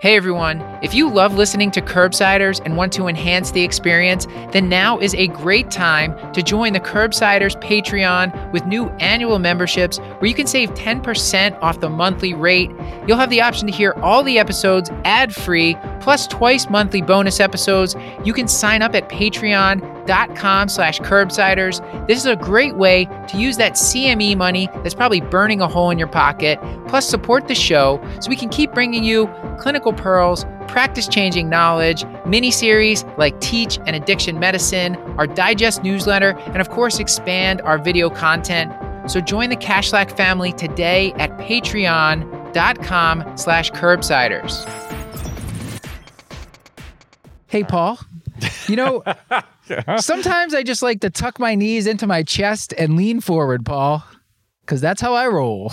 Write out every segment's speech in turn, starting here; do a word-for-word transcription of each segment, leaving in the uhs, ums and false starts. Hey everyone, if you love listening to Curbsiders and want to enhance the experience, then now is a great time to join the Curbsiders Patreon with new annual memberships where you can save ten percent off the monthly rate. You'll have the option to hear all the episodes ad-free, plus twice monthly bonus episodes. You can sign up at patreon.com slash curbsiders. This is a great way to use that C M E money that's probably burning a hole in your pocket, plus support the show so we can keep bringing you clinical pearls, practice-changing knowledge, mini-series like Teach and Addiction Medicine, our digest newsletter, and of course, expand our video content. So join the Kashlak family today at patreon.com slash curbsiders. Hey, Paul. You know, sometimes I just like to tuck my knees into my chest and lean forward, Paul, because that's how I roll.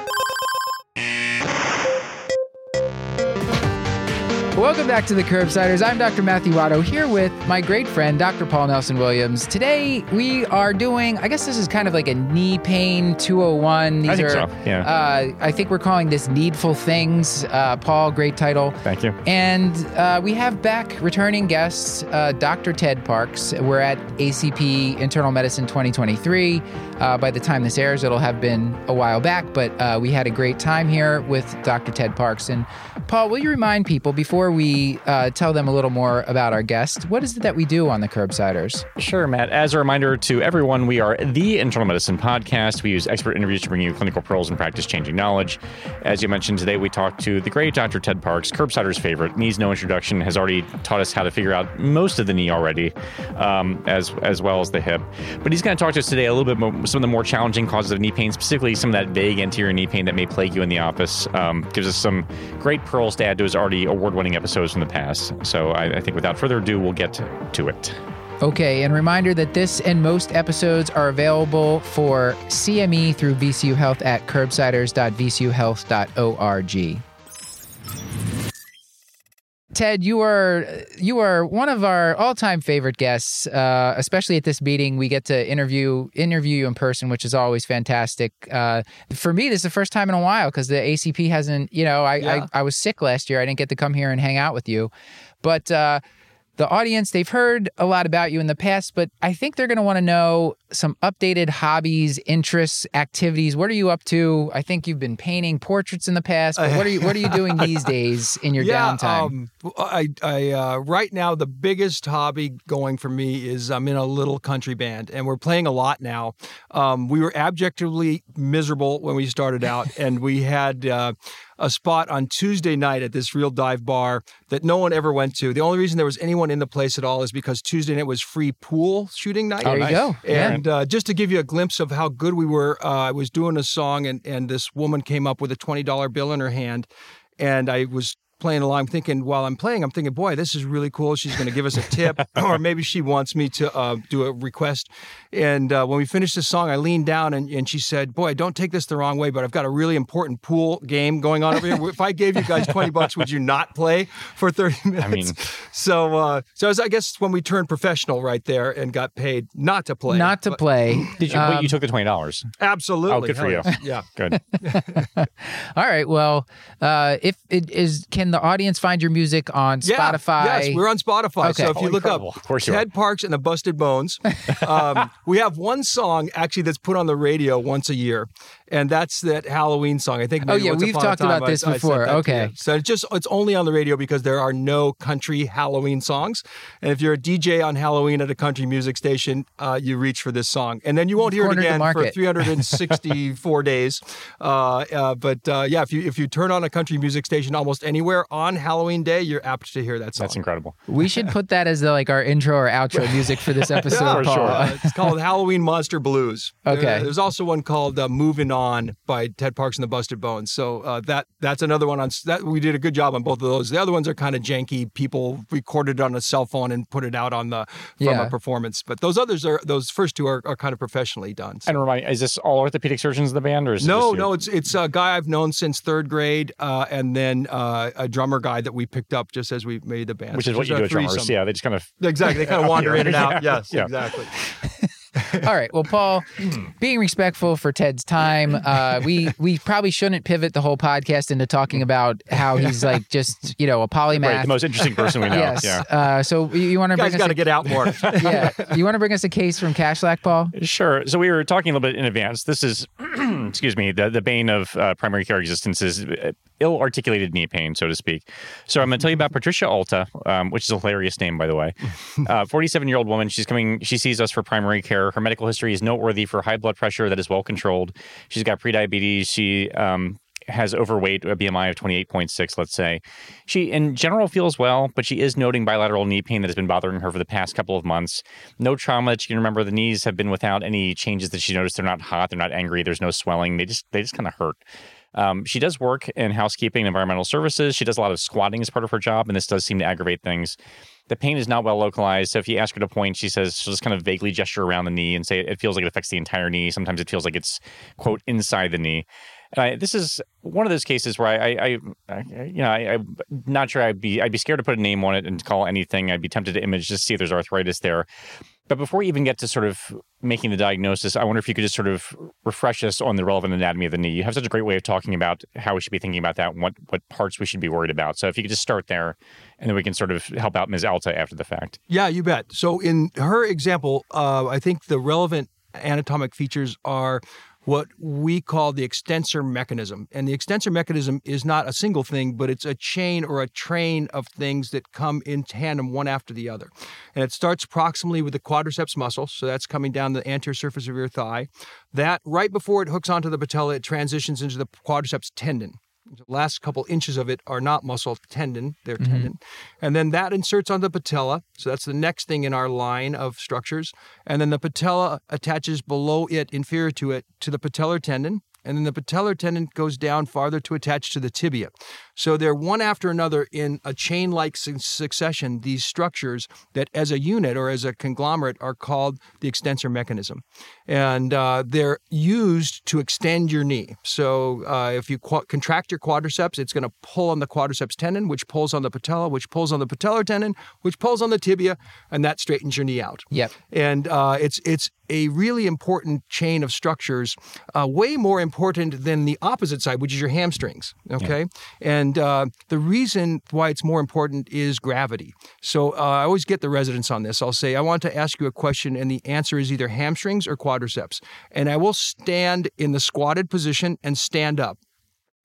Welcome back to the Curbsiders. I'm Doctor Matthew Watto here with my great friend, Doctor Paul Nelson Williams. Today we are doing, I guess this is kind of like a knee pain two oh one. These I think are, so, yeah. Uh, I think we're calling this Kneedful Things. Uh, Paul, great title. Thank you. And uh, we have back returning guests, uh, Doctor Ted Parks. We're at A C P Internal Medicine twenty twenty-three. Uh, by the time this airs, it'll have been a while back, but uh, we had a great time here with Doctor Ted Parks. And Paul, will you remind people before Before we uh, tell them a little more about our guest, what is it that we do on the Curbsiders? Sure, Matt. As a reminder to everyone, we are the Internal Medicine Podcast. We use expert interviews to bring you clinical pearls and practice-changing knowledge. As you mentioned today, we talked to the great Doctor Ted Parks, Curbsiders' favorite. Needs no introduction. Has already taught us how to figure out most of the knee already, um, as as well as the hip. But he's going to talk to us today a little bit more, some of the more challenging causes of knee pain, specifically some of that vague anterior knee pain that may plague you in the office. Um, gives us some great pearls to add to his already award-winning episodes from the past. So I, I think without further ado, we'll get to, to it. Okay, and reminder that this and most episodes are available for C M E through V C U Health at curbsiders dot v c u health dot org. Ted, you are you are one of our all-time favorite guests, uh, especially at this meeting. We get to interview interview you in person, which is always fantastic. Uh, for me, this is the first time in a while because the A C P hasn't, you know, I, yeah. I, I was sick last year. I didn't get to come here and hang out with you. But uh, the audience, they've heard a lot about you in the past, but I think they're going to want to know some updated hobbies, interests, activities. What are you up to? I think you've been painting portraits in the past, but what are you what are you doing these days in your yeah, downtime? Um, I, I uh, right now, the biggest hobby going for me is I'm in a little country band, and we're playing a lot now. Um, we were abjectively miserable when we started out, and we had uh, a spot on Tuesday night at this real dive bar that no one ever went to. The only reason there was anyone in the place at all is because Tuesday night was free pool shooting night. There you nice. go. And, yeah. And uh, just to give you a glimpse of how good we were, uh, I was doing a song, and, and this woman came up with a twenty dollar bill in her hand, and I was playing along thinking, while I'm playing, I'm thinking, boy, this is really cool. She's going to give us a tip, or maybe she wants me to uh, do a request. And uh, when we finished the song, I leaned down, and, and she said, boy, don't take this the wrong way, but I've got a really important pool game going on over here. If I gave you guys twenty bucks, would you not play for thirty minutes? I mean, so, uh, so was, I guess when we turned professional right there and got paid not to play. Not to but, play. Did you? Um, wait, you took the twenty dollars? Absolutely. Oh, good for you. Yeah. Good. All right. Well, uh, if it is, can the audience find your music on yeah, Spotify? Yes, we're on Spotify. Okay. So if Holy you look incredible. up of course you Ted are. Parks and the Busted Bones, um, we have one song actually that's put on the radio once a year, and that's that Halloween song. I think maybe oh, yeah, once we've upon talked a time about this I, before. I okay. So it's just it's only on the radio because there are no country Halloween songs. And if you're a D J on Halloween at a country music station, uh, you reach for this song. And then you won't hear Cornered it again for three hundred sixty-four days. Uh, uh, but uh, yeah, if you if you turn on a country music station almost anywhere on Halloween day, you're apt to hear that song. That's incredible. We should put that as the, like our intro or outro music for this episode, yeah, Paul. Sure. Uh, it's called Halloween Monster Blues. Okay. There, there's also one called uh, Moving On. On by Ted Parks and the Busted Bones. So uh, that that's another one on that. We did a good job on both of those. The other ones are kind of janky. People recorded it on a cell phone and put it out on the from yeah. a performance. But those others are those first two are, are kind of professionally done. So. And remind me, is this all orthopedic surgeons in the band, or is no, this no? Your... It's it's a guy I've known since third grade, uh, and then uh, a drummer guy that we picked up just as we made the band, which is so what you do with drummers. Yeah, they just kind of exactly they kind of wander in and out. Yeah. Yes, yeah. exactly. All right. Well, Paul, being respectful for Ted's time, uh, we we probably shouldn't pivot the whole podcast into talking about how he's like just, you know, a polymath. Right, the most interesting person we know. Yes. Yeah. Uh, so you want to bring us got to get out more. yeah. You want to bring us a case from Kashlak, Paul? Sure. So we were talking a little bit in advance. This is, excuse me, the, the bane of uh, primary care existence is ill-articulated knee pain, so to speak. So I'm going to tell you about Patricia Alta, um, which is a hilarious name, by the way. Uh, forty-seven-year-old woman. She's coming. She sees us for primary care. Her medical history is noteworthy for high blood pressure that is well controlled. She's got prediabetes. She um, has overweight, a B M I of twenty-eight point six, let's say. She, in general, feels well, but she is noting bilateral knee pain that has been bothering her for the past couple of months. No trauma that she can remember. The knees have been without any changes that she noticed. They're not hot. They're not angry. There's no swelling. They just they just kind of hurt. Um, she does work in housekeeping and environmental services. She does a lot of squatting as part of her job, and this does seem to aggravate things. The pain is not well localized, so if you ask her to point, she says she'll just kind of vaguely gesture around the knee and say it feels like it affects the entire knee. Sometimes it feels like it's, quote, inside the knee. And I, this is one of those cases where I, I, I you know, I, I'm not sure I'd be, I'd be scared to put a name on it and call anything. I'd be tempted to image just to see if there's arthritis there. But before we even get to sort of making the diagnosis, I wonder if you could just sort of refresh us on the relevant anatomy of the knee. You have such a great way of talking about how we should be thinking about that and what, what parts we should be worried about. So if you could just start there, and then we can sort of help out Miz Alta after the fact. Yeah, you bet. So in her example, uh, I think the relevant anatomic features are what we call the extensor mechanism. And the extensor mechanism is not a single thing, but it's a chain or a train of things that come in tandem one after the other. And it starts proximally with the quadriceps muscle, so that's coming down the anterior surface of your thigh. That, right before it hooks onto the patella, it transitions into the quadriceps tendon. The last couple inches of it are not muscle, tendon, they're mm-hmm. tendon. And then that inserts on the patella. So that's the next thing in our line of structures. And then the patella attaches below it, inferior to it, to the patellar tendon. And then the patellar tendon goes down farther to attach to the tibia. So they're one after another in a chain-like su- succession, these structures that as a unit or as a conglomerate are called the extensor mechanism. And uh, they're used to extend your knee. So uh, if you qu- contract your quadriceps, it's going to pull on the quadriceps tendon, which pulls on the patella, which pulls on the patellar tendon, which pulls on the tibia, and that straightens your knee out. Yep. And uh, it's it's a really important chain of structures, uh, way more important than the opposite side, which is your hamstrings, okay? Yeah. And uh, the reason why it's more important is gravity. So uh, I always get the residents on this. I'll say, I want to ask you a question, and the answer is either hamstrings or quadriceps. And I will stand in the squatted position and stand up.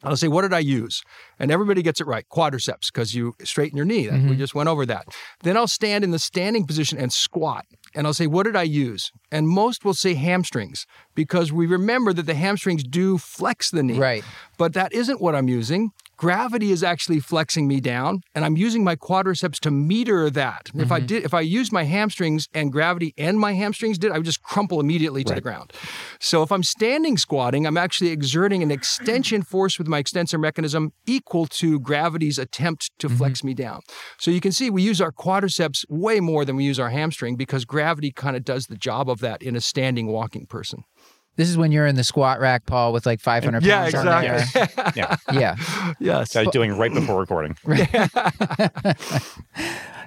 I'll say, what did I use? And everybody gets it right, quadriceps, because you straighten your knee. Mm-hmm. We just went over that. Then I'll stand in the standing position and squat. And I'll say, what did I use? And most will say hamstrings, because we remember that the hamstrings do flex the knee. Right. But that isn't what I'm using. Gravity is actually flexing me down, and I'm using my quadriceps to meter that. Mm-hmm. If I did, if I used my hamstrings and gravity and my hamstrings did, I would just crumple immediately to right. the ground. So if I'm standing squatting, I'm actually exerting an extension force with my extensor mechanism equal to gravity's attempt to mm-hmm. flex me down. So you can see we use our quadriceps way more than we use our hamstring because gravity kind of does the job of that in a standing, walking person. This is when you're in the squat rack, Paul, with like five hundred pounds. Yeah, exactly. On yeah. yeah. yeah. Yes. I was doing right before recording.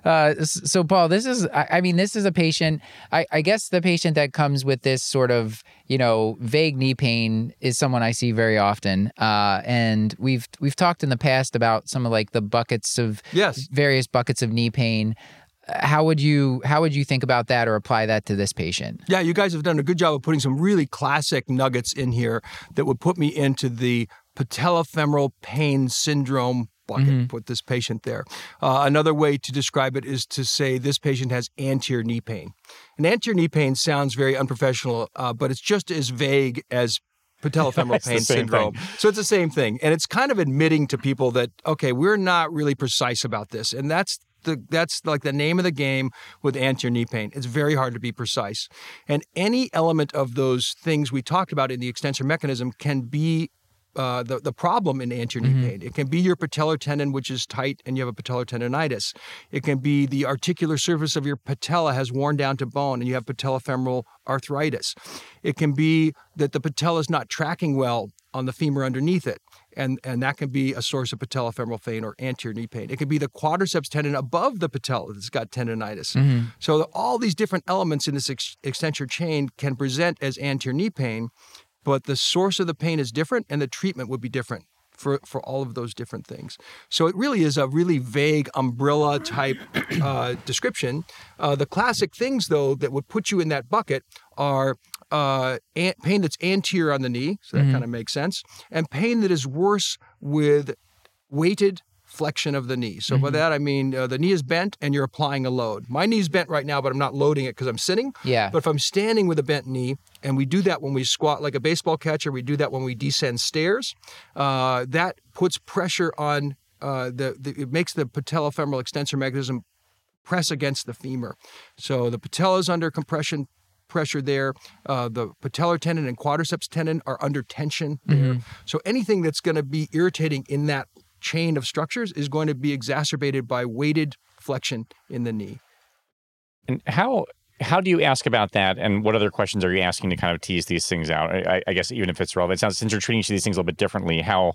uh, so, Paul, this is, I mean, this is a patient, I, I guess the patient that comes with this sort of, you know, vague knee pain is someone I see very often. Uh, and we've, we've talked in the past about some of like the buckets of, yes. various buckets of knee pain. How would you how would you think about that or apply that to this patient? Yeah, you guys have done a good job of putting some really classic nuggets in here that would put me into the patellofemoral pain syndrome bucket, mm-hmm. put this patient there. Uh, another way to describe it is to say this patient has anterior knee pain. And anterior knee pain sounds very unprofessional, uh, but it's just as vague as patellofemoral pain syndrome. Thing. So it's the same thing. And it's kind of admitting to people that, okay, we're not really precise about this. And that's the, that's like the name of the game with anterior knee pain. It's very hard to be precise. And any element of those things we talked about in the extensor mechanism can be Uh, the, the problem in anterior knee mm-hmm. pain. It can be your patellar tendon, which is tight, and you have a patellar tendonitis. It can be the articular surface of your patella has worn down to bone, and you have patellofemoral arthritis. It can be that the patella is not tracking well on the femur underneath it, and, and that can be a source of patellofemoral pain or anterior knee pain. It can be the quadriceps tendon above the patella that's got tendonitis. Mm-hmm. So all these different elements in this ex- extensor chain can present as anterior knee pain, but the source of the pain is different, and the treatment would be different for, for all of those different things. So it really is a really vague umbrella-type uh, description. Uh, the classic things, though, that would put you in that bucket are uh, an- pain that's anterior on the knee, so that mm-hmm. kind of makes sense, and pain that is worse with weighted flexion of the knee. So mm-hmm. by that, I mean, uh, the knee is bent and you're applying a load. My knee's bent right now, but I'm not loading it because I'm sitting. Yeah. But if I'm standing with a bent knee, and we do that when we squat like a baseball catcher, we do that when we descend stairs, uh, that puts pressure on, uh, the, the it makes the patellofemoral extensor mechanism press against the femur. So the patella is under compression pressure there. Uh, the patellar tendon and quadriceps tendon are under tension there. Mm-hmm. So anything that's going to be irritating in that chain of structures is going to be exacerbated by weighted flexion in the knee. And how how do you ask about that, and what other questions are you asking to kind of tease these things out? I, I guess even if it's relevant, it sounds, since you're treating each of these things a little bit differently, how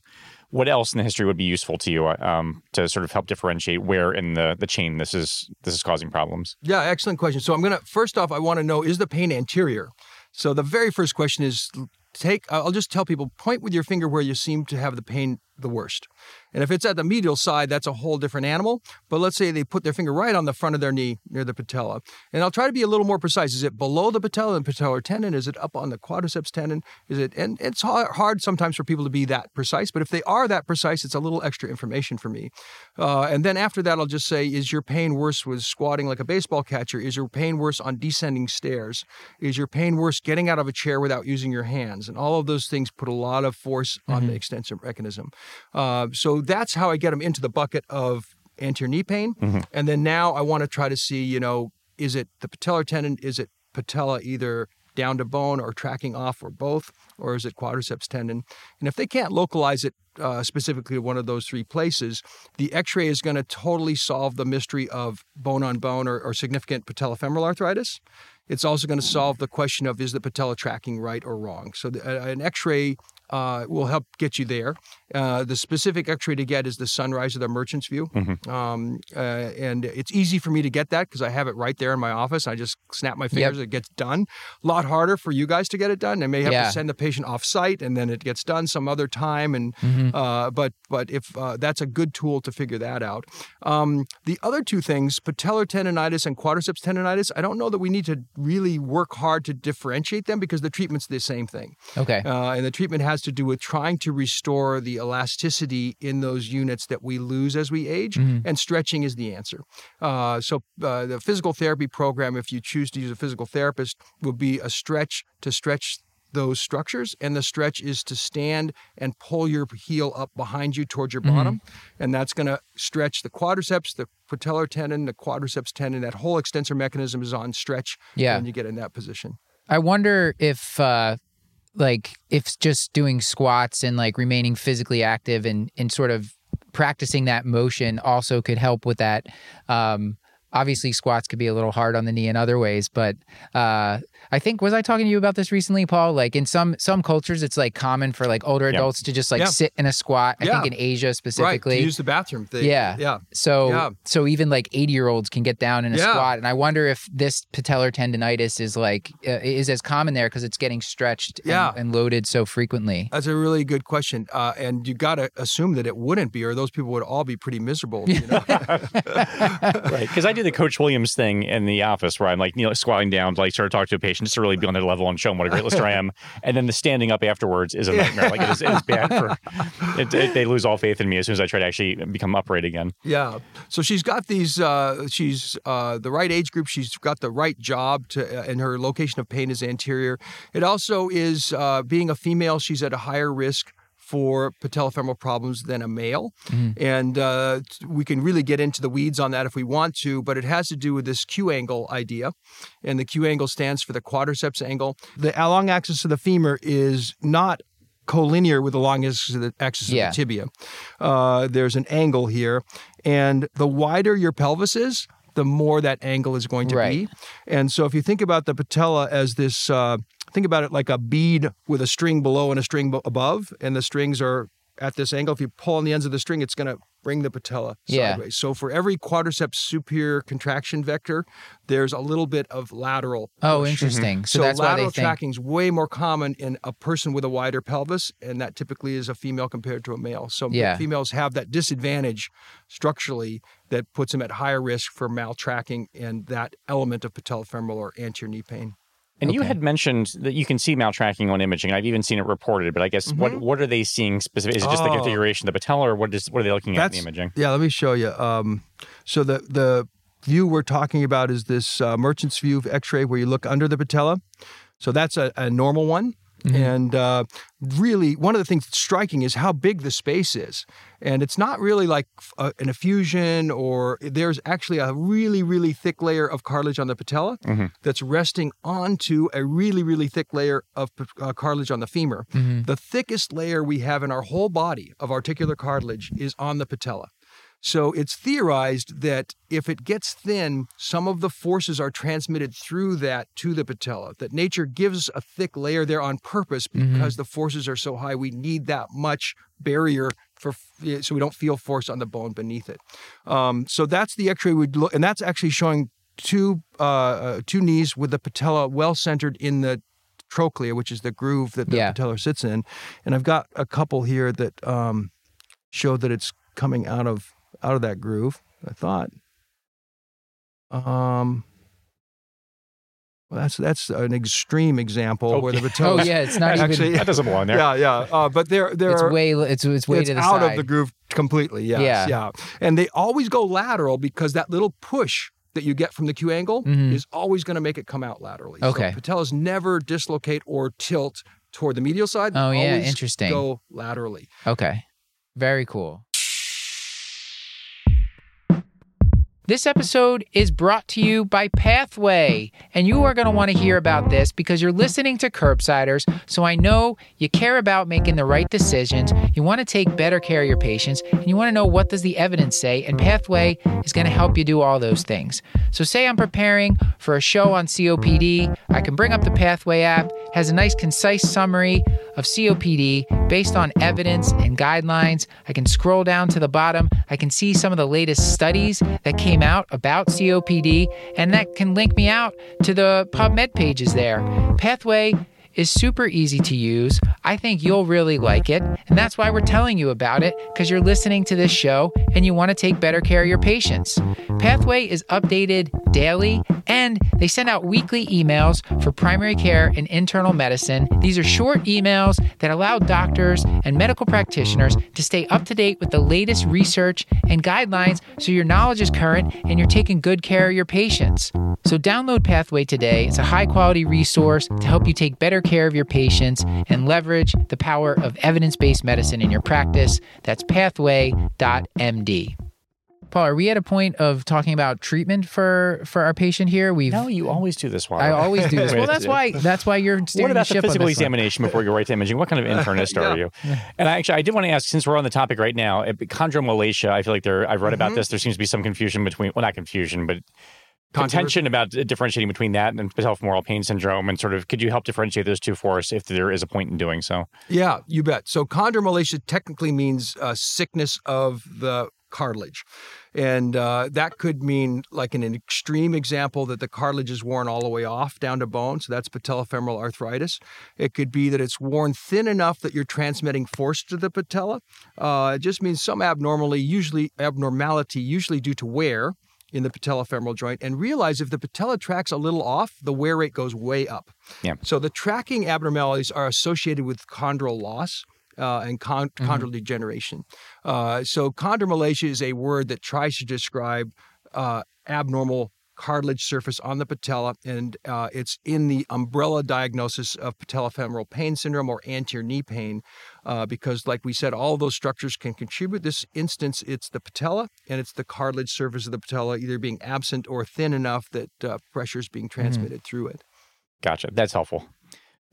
what else in the history would be useful to you um, to sort of help differentiate where in the, the chain this is this is causing problems? Yeah, excellent question. So I'm going to, first off, I want to know, is the pain anterior? So the very first question is, take, I'll just tell people, point with your finger where you seem to have the pain the worst. And if it's at the medial side, that's a whole different animal. But let's say they put their finger right on the front of their knee near the patella. And I'll try to be a little more precise. Is it below the patella and patellar tendon? Is it up on the quadriceps tendon? Is it? And it's hard sometimes for people to be that precise. But if they are that precise, it's a little extra information for me. Uh, and then after that, I'll just say, is your pain worse with squatting like a baseball catcher? Is your pain worse on descending stairs? Is your pain worse getting out of a chair without using your hands? And all of those things put a lot of force mm-hmm. on the extensor mechanism. Uh, so that's how I get them into the bucket of anterior knee pain. Mm-hmm. And then now I want to try to see, you know, is it the patellar tendon? Is it patella either down to bone or tracking off or both? Or is it quadriceps tendon? And if they can't localize it uh, specifically to one of those three places, the x-ray is going to totally solve the mystery of bone-on-bone or, or significant patellofemoral arthritis. It's also going to solve the question of, is the patella tracking right or wrong? So the, uh, an x-ray Uh, will help get you there. Uh, the specific x-ray to get is the sunrise of the merchant's view. Mm-hmm. Um, uh, and it's easy for me to get that because I have it right there in my office. I just snap my fingers, yep. It gets done. A lot harder for you guys to get it done. They may have yeah. to send the patient off-site, and then it gets done some other time. And mm-hmm. uh, But but if uh, that's a good tool to figure that out. Um, the other two things, patellar tendonitis and quadriceps tendonitis, I don't know that we need to really work hard to differentiate them because the treatment's the same thing. Okay. Uh, and the treatment has to do with trying to restore the elasticity in those units that we lose as we age, mm-hmm. and stretching is the answer. Uh, so uh, the physical therapy program, if you choose to use a physical therapist, would be a stretch to stretch those structures, and the stretch is to stand and pull your heel up behind you towards your bottom, mm-hmm. and that's going to stretch the quadriceps, the patellar tendon, the quadriceps tendon. That whole extensor mechanism is on stretch yeah. when you get in that position. I wonder if... Uh... like if just doing squats and like remaining physically active and, and sort of practicing that motion also could help with that. Um, obviously squats could be a little hard on the knee in other ways, but uh, I think, was I talking to you about this recently, Paul? Like in some, some cultures, it's like common for like older yeah. adults to just like yeah. sit in a squat. I yeah. think in Asia specifically. Right. To use the bathroom thing. Yeah. yeah. So, yeah. so even like eighty year olds can get down in a yeah. squat. And I wonder if this patellar tendonitis is like, uh, is as common there because it's getting stretched yeah. and, and loaded so frequently. That's a really good question. Uh, and you got to assume that it wouldn't be, or those people would all be pretty miserable. You know? Right. Cause I did the Coach Williams thing in the office where I'm like, you know, squatting down, like sort of talk to a patient just to really be on their level and show them what a great listener I am. And then the standing up afterwards is a nightmare. Like it is, it is bad for, it, it, they lose all faith in me as soon as I try to actually become upright again. Yeah. So she's got these, uh, she's uh, the right age group. She's got the right job to, uh, and her location of pain is anterior. It also is uh, being a female. She's at a higher risk for patellofemoral problems than a male. Mm. And uh, we can really get into the weeds on that if we want to, but it has to do with this Q angle idea. And the Q angle stands for the quadriceps angle. The long axis of the femur is not collinear with the long axis of the, axis yeah. of the tibia. Uh, there's an angle here. And the wider your pelvis is, the more that angle is going to right. be. And so if you think about the patella as this, uh, think about it like a bead with a string below and a string b- above, and the strings are at this angle. If you pull on the ends of the string, it's going to bring the patella yeah. sideways. So for every quadriceps superior contraction vector, there's a little bit of lateral push. Oh, interesting. Mm-hmm. So, so that's lateral why they think... tracking's way more common in a person with a wider pelvis, and that typically is a female compared to a male. So yeah. females have that disadvantage structurally that puts them at higher risk for maltracking and that element of patellofemoral or anterior knee pain. And okay. you had mentioned that you can see maltracking on imaging. I've even seen it reported, but I guess mm-hmm. what what are they seeing specifically? Is it just oh. the configuration of the patella, or what is what are they looking That's, at in the imaging? Yeah, let me show you. Um, so the, the view we're talking about is this uh, Merchant's view of X-ray where you look under the patella. So that's a, a normal one. Mm-hmm. And uh, really, one of the things that's striking is how big the space is. And it's not really like a, an effusion, or there's actually a really, really thick layer of cartilage on the patella mm-hmm. that's resting onto a really, really thick layer of uh, cartilage on the femur. Mm-hmm. The thickest layer we have in our whole body of articular cartilage is on the patella. So it's theorized that if it gets thin, some of the forces are transmitted through that to the patella, that nature gives a thick layer there on purpose because mm-hmm. the forces are so high. We need that much barrier for so we don't feel force on the bone beneath it. Um, so that's the X-ray we'd look, and that's actually showing two uh, two knees with the patella well centered in the trochlea, which is the groove that the yeah. patella sits in. And I've got a couple here that um, show that it's coming out of... out of that groove, I thought. Um, well, that's that's an extreme example okay. where the patella. Oh yeah, it's not actually even, that doesn't belong there. Yeah, yeah. Uh, but there, there. It's are, way. It's it's way it's to the out side. Of the groove completely. Yes, yeah, yeah. And they always go lateral because that little push that you get from the Q angle mm-hmm. is always going to make it come out laterally. Okay. So patellas never dislocate or tilt toward the medial side. Oh they yeah, interesting. Go laterally. Okay, very cool. This episode is brought to you by Pathway, and you are going to want to hear about this because you're listening to Curbsiders, so I know you care about making the right decisions, you want to take better care of your patients, and you want to know what does the evidence say, and Pathway is going to help you do all those things. So say I'm preparing for a show on C O P D, I can bring up the Pathway app, it has a nice concise summary of C O P D based on evidence and guidelines. I can scroll down to the bottom, I can see some of the latest studies that came out about C O P D, and that can link me out to the PubMed pages there. Pathway is super easy to use. I think you'll really like it, and that's why we're telling you about it, because you're listening to this show and you want to take better care of your patients. Pathway is updated daily, and they send out weekly emails for primary care and internal medicine. These are short emails that allow doctors and medical practitioners to stay up to date with the latest research and guidelines so your knowledge is current and you're taking good care of your patients. So download Pathway today. It's a high-quality resource to help you take better care of your patients and leverage the power of evidence-based medicine in your practice. That's pathway dot m d. Paul, are we at a point of talking about treatment for, for our patient here? We've No, you always do this one. I always do this. Well, that's why that's why you're steering the ship on this. What about the physical examination before you go right to imaging? What kind of internist yeah. are you? And I actually, I did want to ask, since we're on the topic right now, chondromalacia, I feel like there. I've read mm-hmm. about this. There seems to be some confusion between, well, not confusion, but contention about differentiating between that and patellofemoral pain syndrome, and sort of could you help differentiate those two for us if there is a point in doing so? Yeah, you bet. So chondromalacia technically means uh, sickness of the cartilage. And uh, that could mean, like in an extreme example, that the cartilage is worn all the way off down to bone. So that's patellofemoral arthritis. It could be that it's worn thin enough that you're transmitting force to the patella. Uh, it just means some abnormally, usually abnormality, usually due to wear in the patellofemoral joint, and realize if the patella tracks a little off, the wear rate goes way up. Yeah. So the tracking abnormalities are associated with chondral loss uh, and con- mm-hmm. chondral degeneration. Uh, so chondromalacia is a word that tries to describe uh, abnormal cartilage surface on the patella, and uh, it's in the umbrella diagnosis of patellofemoral pain syndrome or anterior knee pain, uh, because like we said, all of those structures can contribute. This instance, it's the patella, and it's the cartilage surface of the patella either being absent or thin enough that uh, pressure is being transmitted mm. through it. Gotcha. That's helpful.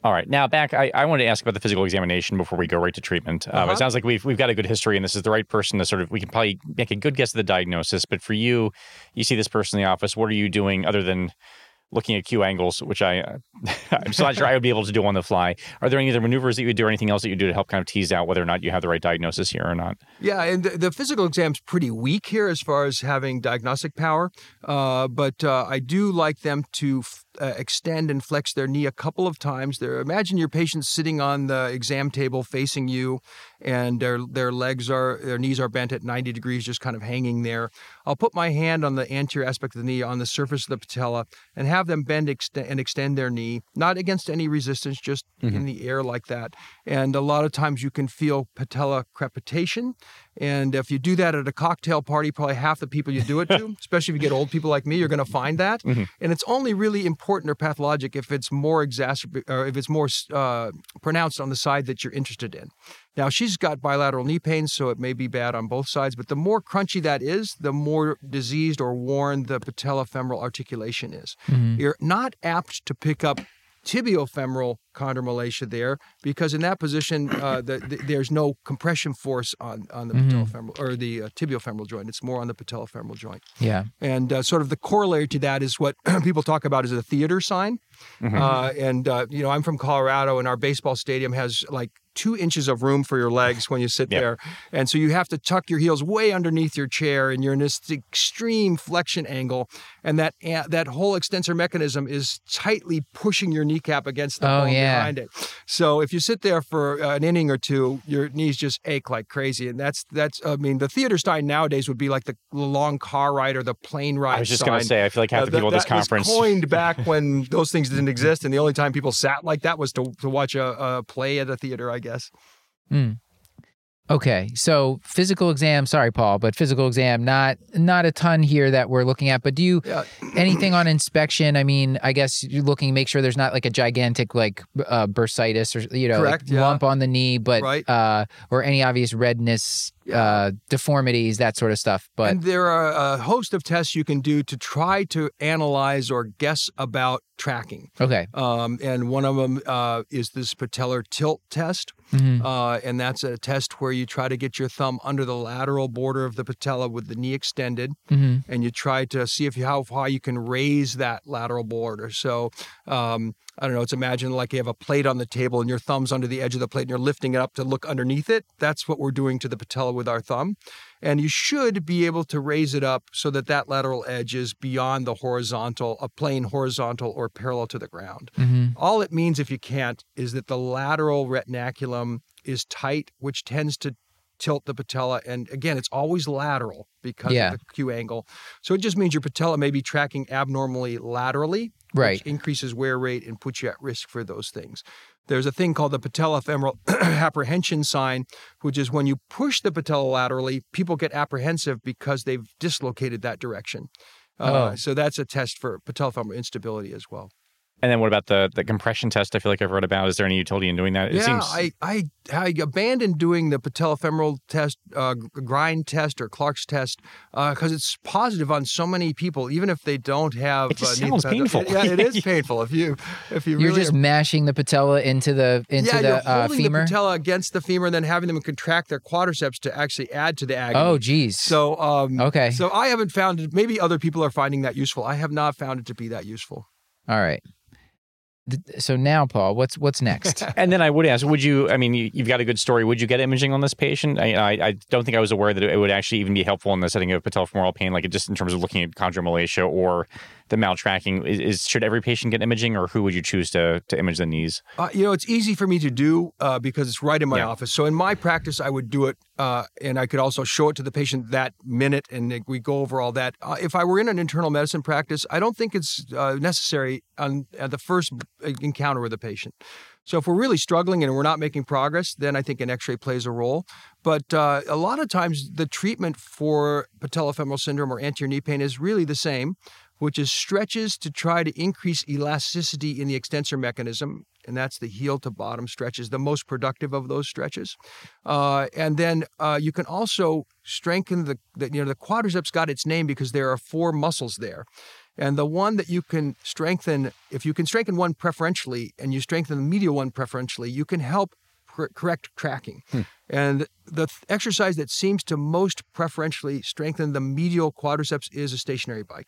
All right. Now back, I, I wanted to ask about the physical examination before we go right to treatment. Um, uh-huh. It sounds like we've we've got a good history, and this is the right person to sort of, we can probably make a good guess at the diagnosis. But for you, you see this person in the office, what are you doing other than looking at Q angles, which I, uh, I'm still not sure I would be able to do on the fly. Are there any other maneuvers that you would do or anything else that you do to help kind of tease out whether or not you have the right diagnosis here or not? Yeah, and the, the physical exam's pretty weak here as far as having diagnostic power, uh, but uh, I do like them to f- uh, extend and flex their knee a couple of times. There, imagine your patient sitting on the exam table facing you, and their their legs are, their knees are bent at ninety degrees, just kind of hanging there. I'll put my hand on the anterior aspect of the knee on the surface of the patella and have them bend ext- and extend their knee, not against any resistance, just mm-hmm. in the air like that. And a lot of times you can feel patella crepitation. And if you do that at a cocktail party, probably half the people you do it to, especially if you get old people like me, you're going to find that. Mm-hmm. And it's only really important or pathologic if it's more exacerb- or if it's more uh, pronounced on the side that you're interested in. Now, she's got bilateral knee pain, so it may be bad on both sides, but the more crunchy that is, the more diseased or worn the patellofemoral articulation is. Mm-hmm. You're not apt to pick up tibiofemoral chondromalacia there, because in that position, uh, the, the, there's no compression force on, on the mm-hmm. patellofemoral or the uh, tibiofemoral joint. It's more on the patellofemoral joint. Yeah. And uh, sort of the corollary to that is what people talk about as a theater sign. Mm-hmm. Uh, and, uh, you know, I'm from Colorado, and our baseball stadium has like two inches of room for your legs when you sit yep. there. And so you have to tuck your heels way underneath your chair, and you're in this extreme flexion angle. And that uh, that whole extensor mechanism is tightly pushing your kneecap against the oh, bone yeah. behind it. So if you sit there for uh, an inning or two, your knees just ache like crazy. And that's, that's I mean, the theater sign nowadays would be like the long car ride or the plane ride sign. I was just going to say, I feel like half uh, the people at this conference. That was coined back when those things didn't exist. And the only time people sat like that was to, to watch a, a play at a theater, I guess. Mm. Okay. So physical exam, sorry, Paul, but physical exam, not not a ton here that we're looking at, but do you, yeah. anything on inspection? I mean, I guess you're looking, make sure there's not like a gigantic like uh, bursitis or, you know, like yeah. lump on the knee, but, right. uh, or any obvious redness, uh, deformities, that sort of stuff. But and there are a host of tests you can do to try to analyze or guess about tracking. Okay. Um, and one of them uh, is this patellar tilt test. Mm-hmm. Uh, and that's a test where you try to get your thumb under the lateral border of the patella with the knee extended. Mm-hmm. And you try to see if you, how high you can raise that lateral border. So, um, I don't know, it's imagine like you have a plate on the table and your thumb's under the edge of the plate and you're lifting it up to look underneath it. That's what we're doing to the patella with our thumb. And you should be able to raise it up so that that lateral edge is beyond the horizontal, a plane horizontal or parallel to the ground. Mm-hmm. All it means, if you can't, is that the lateral retinaculum is tight, which tends to tilt the patella. And again, it's always lateral because yeah. of the Q angle. So it just means your patella may be tracking abnormally laterally, right. which increases wear rate and puts you at risk for those things. There's a thing called the patellofemoral apprehension sign, which is when you push the patella laterally, people get apprehensive because they've dislocated that direction. Uh, oh. So that's a test for patellofemoral instability as well. And then what about the, the compression test I feel like I've read about? Is there any utility in doing that? It yeah, seems... I, I I abandoned doing the patellofemoral test, uh, grind test or Clark's test, because uh, it's positive on so many people, even if they don't have... It just uh, sounds painful. It, yeah, it is painful. If you, if you You're really just are... mashing the patella into the into yeah, the you're uh, holding femur? The patella against the femur and then having them contract their quadriceps to actually add to the agony. Oh, geez. So, um, okay. So I haven't found it. Maybe other people are finding that useful. I have not found it to be that useful. All right. So now, Paul, what's what's next? And then I would ask, would you, I mean, you, you've got a good story. Would you get imaging on this patient? I, I, I don't think I was aware that it would actually even be helpful in the setting of patellofemoral pain, like just in terms of looking at chondromalacia or the maltracking. Is, is should every patient get imaging, or who would you choose to, to image the knees? Uh, you know, it's easy for me to do uh, because it's right in my yeah. office. So in my practice, I would do it, uh, and I could also show it to the patient that minute, and we go over all that. Uh, if I were in an internal medicine practice, I don't think it's uh, necessary on uh, the first encounter with a patient. So if we're really struggling and we're not making progress, then I think an x-ray plays a role. But uh, a lot of times the treatment for patellofemoral syndrome or anterior knee pain is really the same, which is stretches to try to increase elasticity in the extensor mechanism, and that's the heel to bottom stretches, the most productive of those stretches. Uh, and then uh, you can also strengthen the, the, you know, the quadriceps got its name because there are four muscles there. And the one that you can strengthen, if you can strengthen one preferentially and you strengthen the medial one preferentially, you can help correct tracking. Hmm. And the th- exercise that seems to most preferentially strengthen the medial quadriceps is a stationary bike.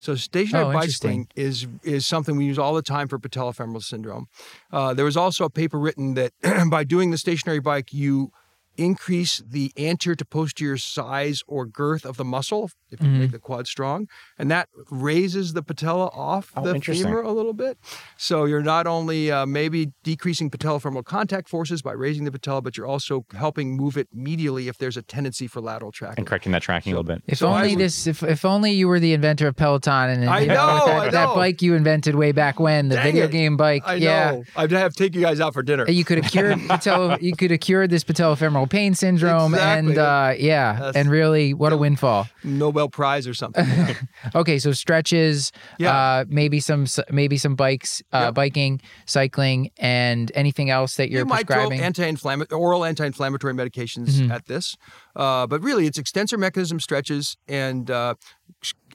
So stationary oh, bike swing is is something we use all the time for patellofemoral syndrome. Uh, there was also a paper written that by doing the stationary bike, you increase the anterior to posterior size or girth of the muscle if you mm-hmm. make the quad strong, and that raises the patella off oh, the femur a little bit. So you're not only uh, maybe decreasing patellofemoral contact forces by raising the patella, but you're also helping move it medially if there's a tendency for lateral tracking and correcting that tracking so, a little bit. If so only would, this, if, if only you were the inventor of Peloton and I know, that, I know. that bike you invented way back when, the Dang video it. game bike. I yeah, know. I'd have to take you guys out for dinner. You could have cured patella. You could have cured this patellofemoral pain syndrome exactly. and uh, yeah, That's, and really what yeah. a windfall. Nobel Prize or something. Yeah. Okay, so stretches, yeah. uh, maybe some maybe some bikes, uh, yeah. biking, cycling, and anything else that you're you prescribing? You might throw anti-inflammatory, oral anti-inflammatory medications mm-hmm. at this, uh, but really it's extensor mechanism stretches and uh,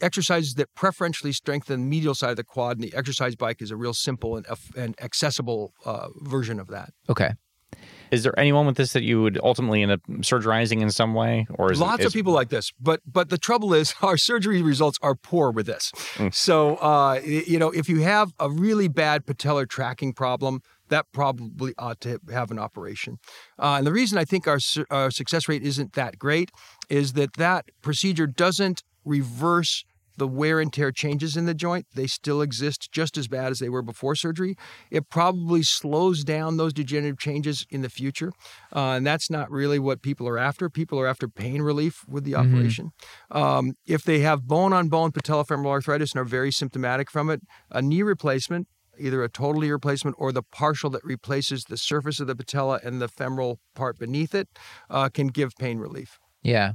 exercises that preferentially strengthen the medial side of the quad, and the exercise bike is a real simple and, and accessible uh, version of that. Okay. Is there anyone with this that you would ultimately end up surgerizing in some way? Or is Lots it, is... of people like this. But but the trouble is our surgery results are poor with this. Mm. So, uh, you know, if you have a really bad patellar tracking problem, that probably ought to have an operation. Uh, and the reason I think our, su- our success rate isn't that great is that that procedure doesn't reverse the wear and tear changes in the joint. They still exist just as bad as they were before surgery. It probably slows down those degenerative changes in the future. Uh, and that's not really what people are after. People are after pain relief with the operation. Mm-hmm. Um, if they have bone-on-bone patellofemoral arthritis and are very symptomatic from it, a knee replacement, either a total knee replacement or the partial that replaces the surface of the patella and the femoral part beneath it, uh, can give pain relief. Yeah.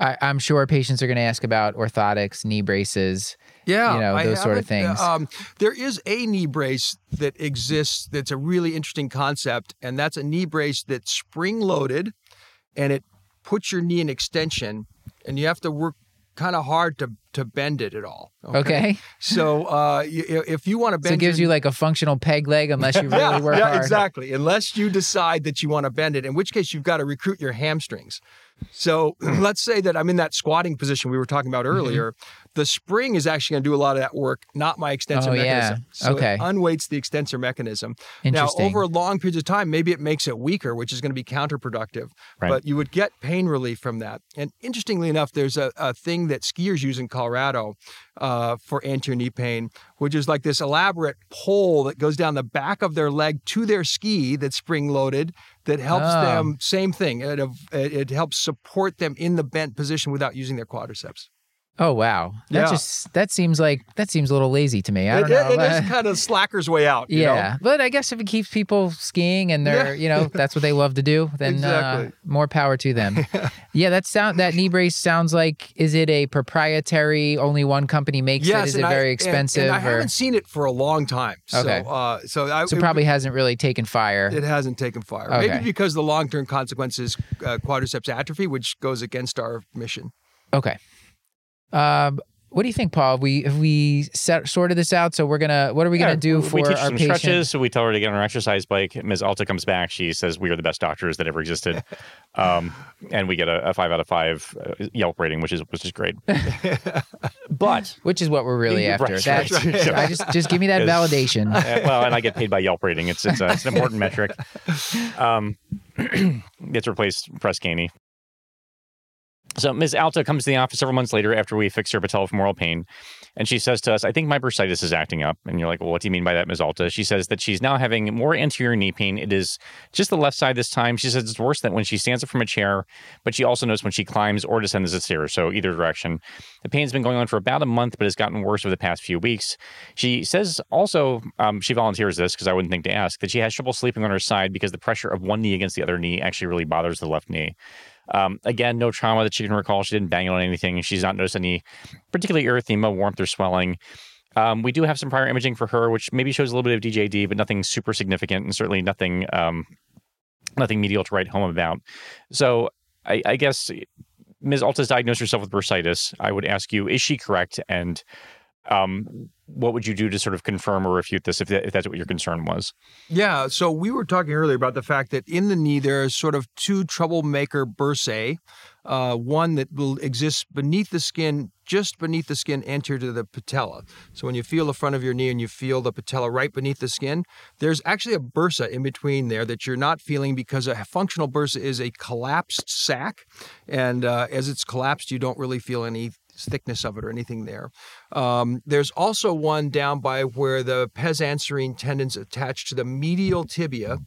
I, I'm sure patients are going to ask about orthotics, knee braces, yeah, you know, those sort of things. Um, there is a knee brace that exists that's a really interesting concept, and that's a knee brace that's spring-loaded, and it puts your knee in extension, and you have to work kind of hard to to bend it at all. Okay. okay. So uh, if you want to bend it. So it gives your... you like a functional peg leg unless you really yeah, work yeah, hard. Yeah, exactly. Unless you decide that you want to bend it, in which case you've got to recruit your hamstrings. So let's say that I'm in that squatting position we were talking about earlier. Mm-hmm. The spring is actually going to do a lot of that work, not my extensor oh, mechanism. Yeah. So okay. it unweights the extensor mechanism. Now, over long periods of time, maybe it makes it weaker, which is going to be counterproductive. Right. But you would get pain relief from that. And interestingly enough, there's a, a thing that skiers use in Colorado uh, for anterior knee pain, which is like this elaborate pole that goes down the back of their leg to their ski that's spring-loaded. That helps oh. them, same thing. It, it helps support them in the bent position without using their quadriceps. Oh, wow. That yeah. just, that seems like, that seems a little lazy to me. I don't it, know. It but... is kind of slacker's way out, you Yeah, know? But I guess if it keeps people skiing and they're, yeah. you know, that's what they love to do, then exactly. uh, more power to them. yeah, yeah that, sound, that knee brace sounds like, is it a proprietary, only one company makes yes, it? Is it I, very expensive? And, and I or... haven't seen it for a long time. So, okay. Uh, so I, so it probably it, hasn't really taken fire. It hasn't taken fire. Okay. Maybe because the long-term consequence is uh, quadriceps atrophy, which goes against our mission. Okay. Um, what do you think, Paul? Have we have we set, sorted this out? So we're gonna. What are we yeah, gonna do we for teach our some patient? Stretches, so we tell her to get on her exercise bike. Miz Alta comes back. She says we are the best doctors that ever existed, um, and we get a, a five out of five uh, Yelp rating, which is which is great. But which is what we're really after. Right, That's, right. I just just give me that validation. Uh, well, and I get paid by Yelp rating. It's it's, uh, it's an important metric. Um, it's replaced press candy. So Miz Alta comes to the office several months later after we fix her patellofemoral pain, and she says to us, I think my bursitis is acting up. And you're like, well, what do you mean by that, Miz Alta? She says that she's now having more anterior knee pain. It is just the left side this time. She says it's worse than when she stands up from a chair, but she also knows when she climbs or descends the stairs, so either direction. The pain's been going on for about a month, but it's gotten worse over the past few weeks. She says also, um, she volunteers this because I wouldn't think to ask, that she has trouble sleeping on her side because the pressure of one knee against the other knee actually really bothers the left knee. Um, again, no trauma that she can recall. She didn't bang on anything. She's not noticed any particularly erythema, warmth, or swelling. Um, we do have some prior imaging for her, which maybe shows a little bit of D J D, but nothing super significant and certainly nothing um, nothing medial to write home about. So I, I guess Miz Alta's diagnosed herself with bursitis. I would ask you, is she correct? And um, what would you do to sort of confirm or refute this if, that, if that's what your concern was? Yeah, so we were talking earlier about the fact that in the knee, there is sort of two troublemaker bursae, uh, one that will exist beneath the skin, just beneath the skin anterior to the patella. So when you feel the front of your knee and you feel the patella right beneath the skin, there's actually a bursa in between there that you're not feeling because a functional bursa is a collapsed sac. And uh, as it's collapsed, you don't really feel any thickness of it or anything there. Um, there's also one down by where the pesanserine tendons attach to the medial tibia,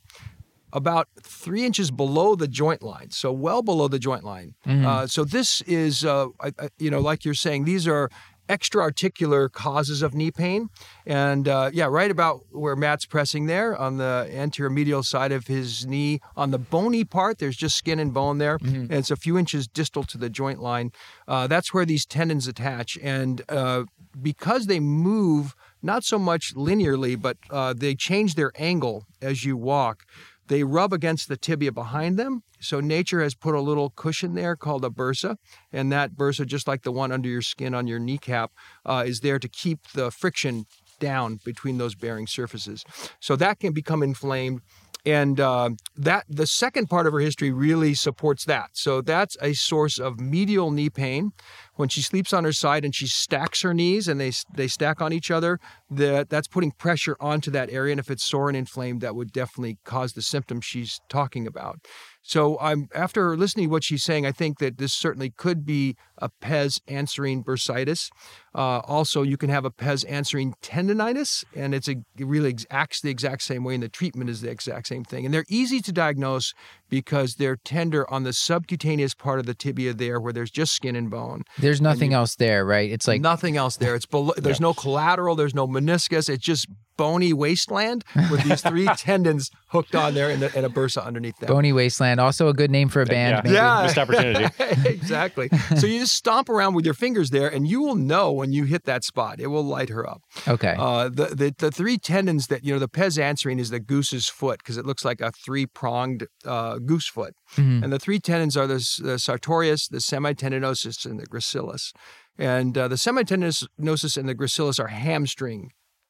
about three inches below the joint line, so well below the joint line. Mm-hmm. Uh, so this is, uh, I, I, you know, like you're saying, these are extra-articular causes of knee pain. And uh, yeah, right about where Matt's pressing there on the anterior medial side of his knee, on the bony part, there's just skin and bone there. Mm-hmm. And it's a few inches distal to the joint line. Uh, that's where these tendons attach. And uh, because they move not so much linearly, but uh, they change their angle as you walk, they rub against the tibia behind them. So nature has put a little cushion there called a bursa. And that bursa, just like the one under your skin on your kneecap, uh, is there to keep the friction down between those bearing surfaces. So that can become inflamed. And uh, that the second part of her history really supports that. So that's a source of medial knee pain. When she sleeps on her side and she stacks her knees and they they stack on each other, that that's putting pressure onto that area. And if it's sore and inflamed, that would definitely cause the symptom she's talking about. So I'm after listening to what she's saying, I think that this certainly could be a pes-anserine bursitis. Uh, also, you can have a pes-anserine tendinitis, and it's a, it really acts the exact same way, and the treatment is the exact same thing. And they're easy to diagnose because they're tender on the subcutaneous part of the tibia there where there's just skin and bone. There's nothing you, else there, right? It's like nothing else there. It's below, There's yeah. no collateral. There's no meniscus. It's just bony wasteland with these three tendons hooked on there and, the, and a bursa underneath that. Bony wasteland, also a good name for a band. Yeah, maybe. yeah. Missed opportunity. Exactly. So you just stomp around with your fingers there, and you will know when you hit that spot. It will light her up. Okay. Uh, the, the the three tendons that, you know, the pesanserine is the goose's foot because it looks like a three-pronged uh, goose foot. Mm-hmm. And the three tendons are the, the sartorius, the semitendinosus, and the gracilis. And uh, the semitendinosus and the gracilis are hamstring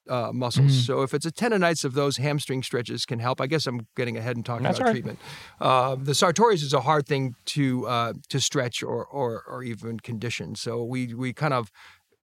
Uh, muscles. Mm-hmm. So if it's a tendonitis of those, hamstring stretches can help. I guess I'm getting ahead and talking That's about right. treatment. Uh, the sartorius is a hard thing to uh, to stretch or, or or even condition. So we we kind of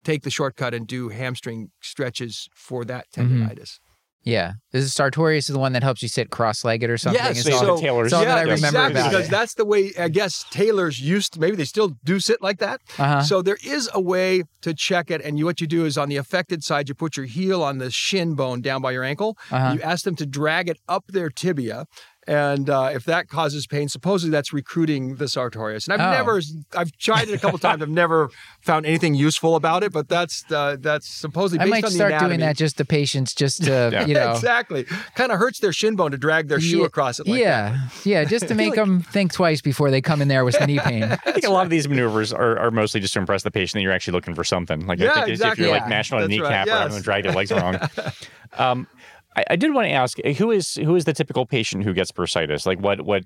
take the shortcut and do hamstring stretches for that tendonitis. Mm-hmm. Yeah. This is sartorius is the one that helps you sit cross-legged or something. Yes, it's so, all, tailors. It's all yeah, that I remember exactly, about because it. That's the way, I guess, tailors used to, maybe they still do sit like that. Uh-huh. So there is a way to check it. And you, what you do is on the affected side, you put your heel on the shin bone down by your ankle. Uh-huh. You ask them to drag it up their tibia. And uh, if that causes pain, supposedly that's recruiting the sartorius. And I've oh. never, I've tried it a couple times. I've never found anything useful about it, but that's uh, that's supposedly based on the anatomy. I might start doing that just to patients, just to, yeah. you know. Exactly. Kind of hurts their shin bone to drag their yeah. shoe across it like yeah. that. Yeah, yeah, just to make like... them think twice before they come in there with knee pain. I think a lot of these maneuvers are, are mostly just to impress the patient that you're actually looking for something. Like yeah, I think exactly. if you're yeah. like mashing on a kneecap right. yes. or having to drag your legs wrong. Um I did want to ask, who is who is the typical patient who gets bursitis? Like what what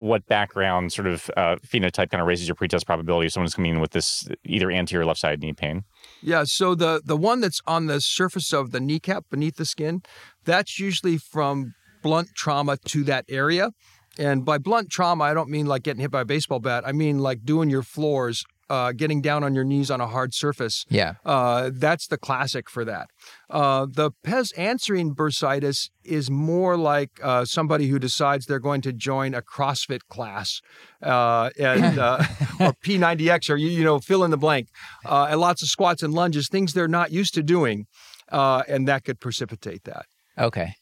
what background sort of uh, phenotype kind of raises your pretest probability if someone's coming in with this either anterior or left side knee pain? Yeah, so the the one that's on the surface of the kneecap beneath the skin, that's usually from blunt trauma to that area. And by blunt trauma, I don't mean like getting hit by a baseball bat. I mean like doing your floors, uh, getting down on your knees on a hard surface. Yeah. Uh, that's the classic for that. Uh, the pesanserine bursitis is more like uh, somebody who decides they're going to join a CrossFit class uh, and uh, or P ninety X or, you, you know, fill in the blank, uh, and lots of squats and lunges, things they're not used to doing, uh, and that could precipitate that. Okay.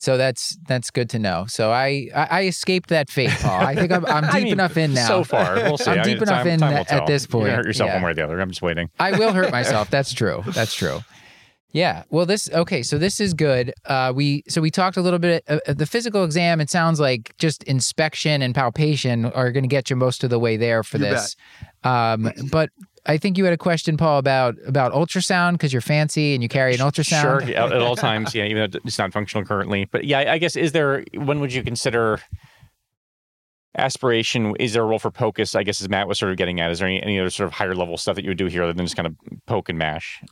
So that's that's good to know. So I, I escaped that fate, Paul. I think I'm, I'm deep I mean, enough in now. So far, we'll see. I'm I mean, deep enough time, in time at this point. You're going to hurt yourself yeah. one way or the other. I'm just waiting. I will hurt myself. That's true. That's true. Yeah. Well, this, okay, so this is good. Uh, we So we talked a little bit, uh, the physical exam, it sounds like just inspection and palpation are going to get you most of the way there for you this. Um, but I think you had a question, Paul, about, about ultrasound because you're fancy and you carry an ultrasound. Sure, yeah, at all times, yeah, even though it's not functional currently. But yeah, I guess, is there, when would you consider aspiration? Is there a role for POCUS, I guess, as Matt was sort of getting at? Is there any, any other sort of higher level stuff that you would do here other than just kind of poke and mash?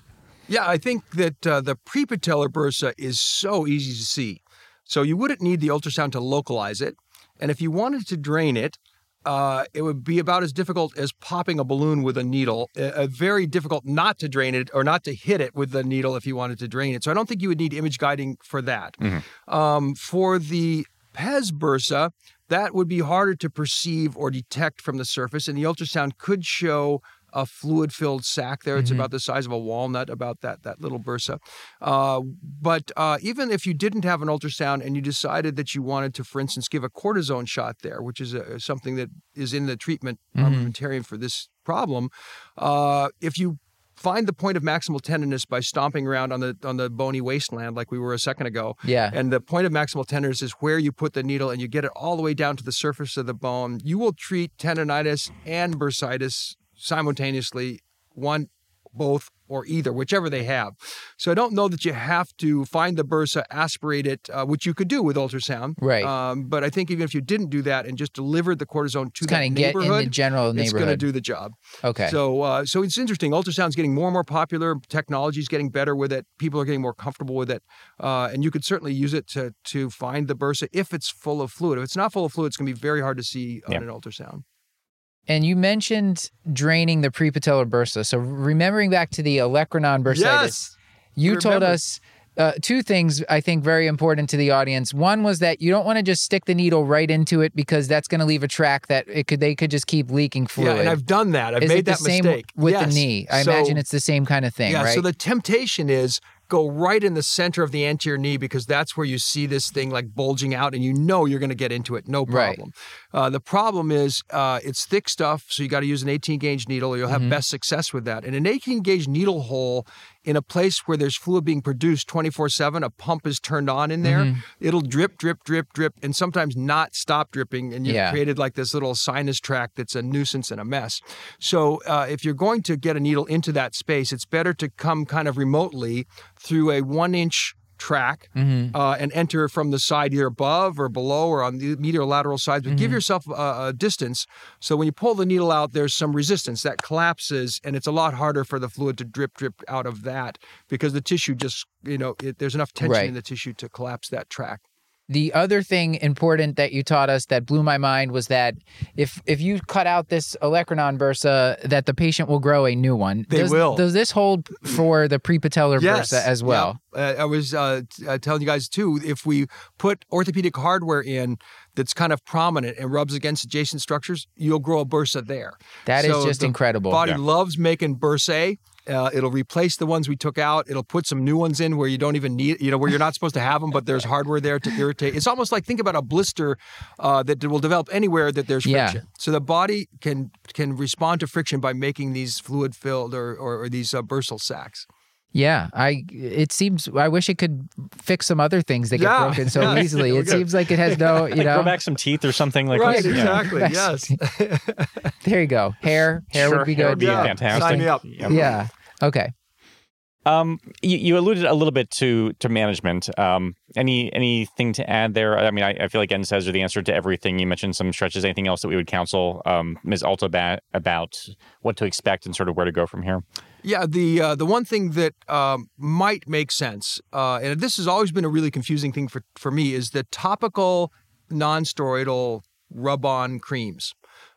Yeah, I think that uh, the prepatellar bursa is so easy to see. So you wouldn't need the ultrasound to localize it. And if you wanted to drain it, uh, it would be about as difficult as popping a balloon with a needle. Uh, very difficult not to drain it or not to hit it with the needle if you wanted to drain it. So I don't think you would need image guiding for that. Mm-hmm. Um, for the P E S bursa, that would be harder to perceive or detect from the surface. And the ultrasound could show a fluid-filled sac there. It's mm-hmm. about the size of a walnut, about that that little bursa. Uh, but uh, even if you didn't have an ultrasound and you decided that you wanted to, for instance, give a cortisone shot there, which is a, something that is in the treatment mm-hmm. armamentarium for this problem, uh, if you find the point of maximal tenderness by stomping around on the on the bony wasteland like we were a second ago. Yeah. And the point of maximal tenderness is where you put the needle and you get it all the way down to the surface of the bone. You will treat tendonitis and bursitis simultaneously, one, both, or either, whichever they have. So I don't know that you have to find the bursa, aspirate it, uh, which you could do with ultrasound. Right. Um, but I think even if you didn't do that and just delivered the cortisone to the neighborhood, get in the general neighborhood, it's going to do the job. Okay. So uh, so it's interesting. Ultrasound's getting more and more popular. Technology's getting better with it. People are getting more comfortable with it. Uh, and you could certainly use it to to find the bursa if it's full of fluid. If it's not full of fluid, it's going to be very hard to see on yeah. an ultrasound. And you mentioned draining the prepatellar bursa. So remembering back to the olecranon bursitis, yes! you Remember. told us uh, two things I think very important to the audience. One was that you don't want to just stick the needle right into it because that's going to leave a track that it could they could just keep leaking fluid. Yeah, and I've done that. I've is made it the that same mistake. With yes. the knee. I so, imagine it's the same kind of thing, yeah, right? So the temptation is go right in the center of the anterior knee because that's where you see this thing like bulging out and you know you're going to get into it, no problem. Right. Uh, the problem is uh, it's thick stuff, so you got to use an eighteen gauge needle or you'll have mm-hmm. best success with that. And an eighteen gauge needle hole in a place where there's fluid being produced twenty-four seven, a pump is turned on in there, mm-hmm. it'll drip, drip, drip, drip, and sometimes not stop dripping, and you've yeah. created like this little sinus tract that's a nuisance and a mess. So uh, if you're going to get a needle into that space, it's better to come kind of remotely through a one-inch track mm-hmm. uh, and enter from the side either above or below or on the medial lateral sides, but mm-hmm. give yourself a, a distance so when you pull the needle out, there's some resistance. That collapses, and it's a lot harder for the fluid to drip, drip out of that because the tissue just, you know, it, there's enough tension right. in the tissue to collapse that track. The other thing important that you taught us that blew my mind was that if if you cut out this olecranon bursa, that the patient will grow a new one. They does, will. Does this hold for the prepatellar yes. bursa as well? Yeah. Uh, I was uh, t- telling you guys, too, if we put orthopedic hardware in that's kind of prominent and rubs against adjacent structures, you'll grow a bursa there. That so is just the incredible. body yeah. loves making bursae. Uh, it'll replace the ones we took out. It'll put some new ones in where you don't even need, you know, where you're not supposed to have them, but there's hardware there to irritate. It's almost like, think about a blister uh, that will develop anywhere that there's friction. Yeah. So the body can can respond to friction by making these fluid-filled or, or, or these uh, bursal sacs. Yeah, I. It seems I wish it could fix some other things that get yeah, broken so yeah, easily. It seems like it has no, you like know, grow back some teeth or something like right, exactly. Yeah. Yes. There you go. Hair, hair sure, would be hair good. Would be yeah. fantastic. Sign me up. Yeah. yeah. Okay. Um, you, you alluded a little bit to to management. Um, any anything to add there? I mean, I, I feel like N S A I Ds are the answer to everything. You mentioned some stretches. Anything else that we would counsel um, Miz Alta ba- about what to expect and sort of where to go from here? Yeah, the uh, the one thing that um, might make sense, uh, and this has always been a really confusing thing for, for me, is the topical non-steroidal rub-on creams.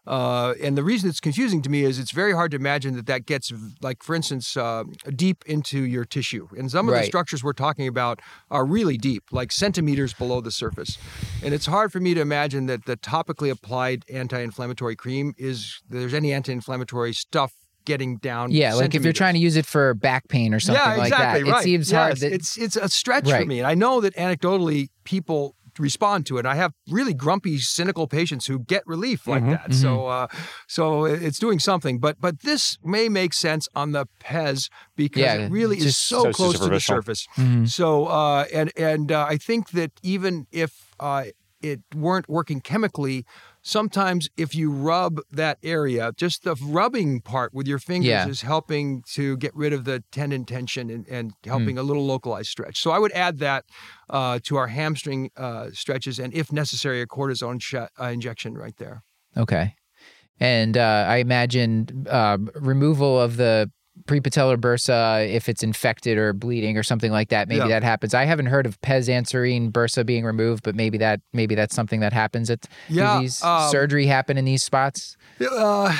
Uh, and the reason it's confusing to me is it's very hard to imagine that that gets, like, for instance, uh, deep into your tissue. And some of right. the structures we're talking about are really deep, like centimeters below the surface. And it's hard for me to imagine that the topically applied anti-inflammatory cream is, there's any anti-inflammatory stuff getting down. Yeah, like if you're trying to use it for back pain or something yeah, exactly, like that. Right. It seems yes, hard. That, it's, it's a stretch right. for me. And I know that anecdotally people respond to it. I have really grumpy, cynical patients who get relief like mm-hmm, that. Mm-hmm. So uh, so it's doing something. But but this may make sense on the P E S because yeah, it really is so, so close to the surface. Mm-hmm. So uh, and, and uh, I think that even if uh, it weren't working chemically, sometimes if you rub that area, just the rubbing part with your fingers yeah. is helping to get rid of the tendon tension and, and helping mm. a little localized stretch. So I would add that uh, to our hamstring uh, stretches and, if necessary, a cortisone sh- uh, injection right there. Okay. And uh, I imagine uh, removal of the prepatellar bursa, if it's infected or bleeding or something like that, maybe yeah. that happens. I haven't heard of pes-anserine bursa being removed, but maybe that maybe that's something that happens. At yeah, do these um, surgery happen in these spots? Uh,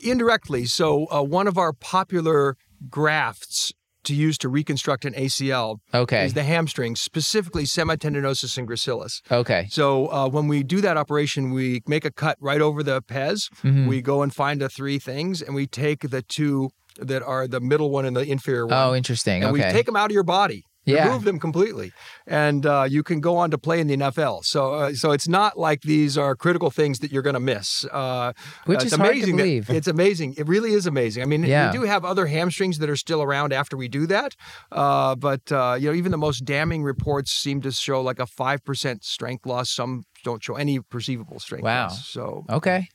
indirectly. So uh, one of our popular grafts to use to reconstruct an A C L okay. is the hamstring, specifically semitendinosus and gracilis. Okay. So uh, when we do that operation, we make a cut right over the pes. Mm-hmm. We go and find the three things, and we take the two that are the middle one and the inferior one. Oh, interesting. And okay. we take them out of your body, yeah. remove them completely, and uh, you can go on to play in the N F L. So uh, so it's not like these are critical things that you're going to miss. Uh, Which is hard to believe. That, it's amazing. It really is amazing. I mean, yeah. we do have other hamstrings that are still around after we do that, uh, but uh, you know, even the most damning reports seem to show like a five percent strength loss. Some don't show any perceivable strength wow. loss. So okay.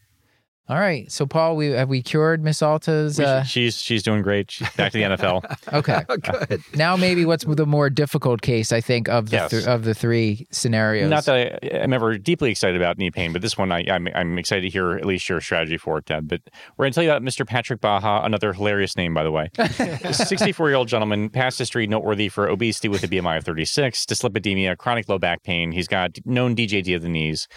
All right. So, Paul, we have we cured Miss Alta's? Uh... Should, she's she's doing great. She's back to the N F L. Okay. Good. Now maybe what's the more difficult case, I think, of the yes. th- of the three scenarios? Not that I, I'm ever deeply excited about knee pain, but this one, I, I'm, I'm excited to hear at least your strategy for it, Ted. But we're going to tell you about Mister Patrick Baja, another hilarious name, by the way. sixty-four-year-old gentleman, past history noteworthy for obesity with a B M I of thirty-six, dyslipidemia, chronic low back pain. He's got known D J D of the knees.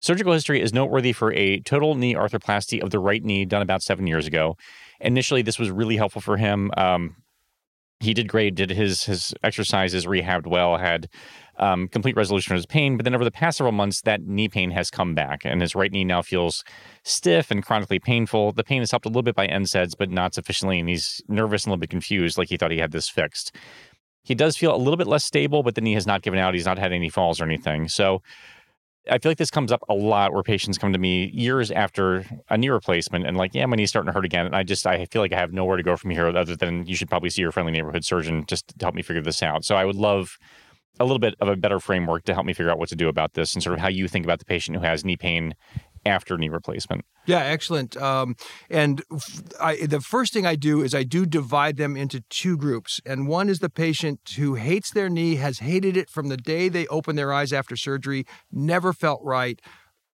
Surgical history is noteworthy for a total knee arthroplasty of the right knee done about seven years ago. Initially, this was really helpful for him. Um, he did great, did his his exercises, rehabbed well, had um, complete resolution of his pain. But then over the past several months, that knee pain has come back, and his right knee now feels stiff and chronically painful. The pain is helped a little bit by N SAIDs, but not sufficiently, and he's nervous and a little bit confused, like he thought he had this fixed. He does feel a little bit less stable, but the knee has not given out. He's not had any falls or anything. So I feel like this comes up a lot where patients come to me years after a knee replacement and like, yeah, my knee's starting to hurt again. And I just, I feel like I have nowhere to go from here other than you should probably see your friendly neighborhood surgeon just to help me figure this out. So I would love a little bit of a better framework to help me figure out what to do about this and sort of how you think about the patient who has knee pain after knee replacement. Yeah, excellent. Um, and I, the first thing I do is I do divide them into two groups. And one is the patient who hates their knee, has hated it from the day they opened their eyes after surgery, never felt right,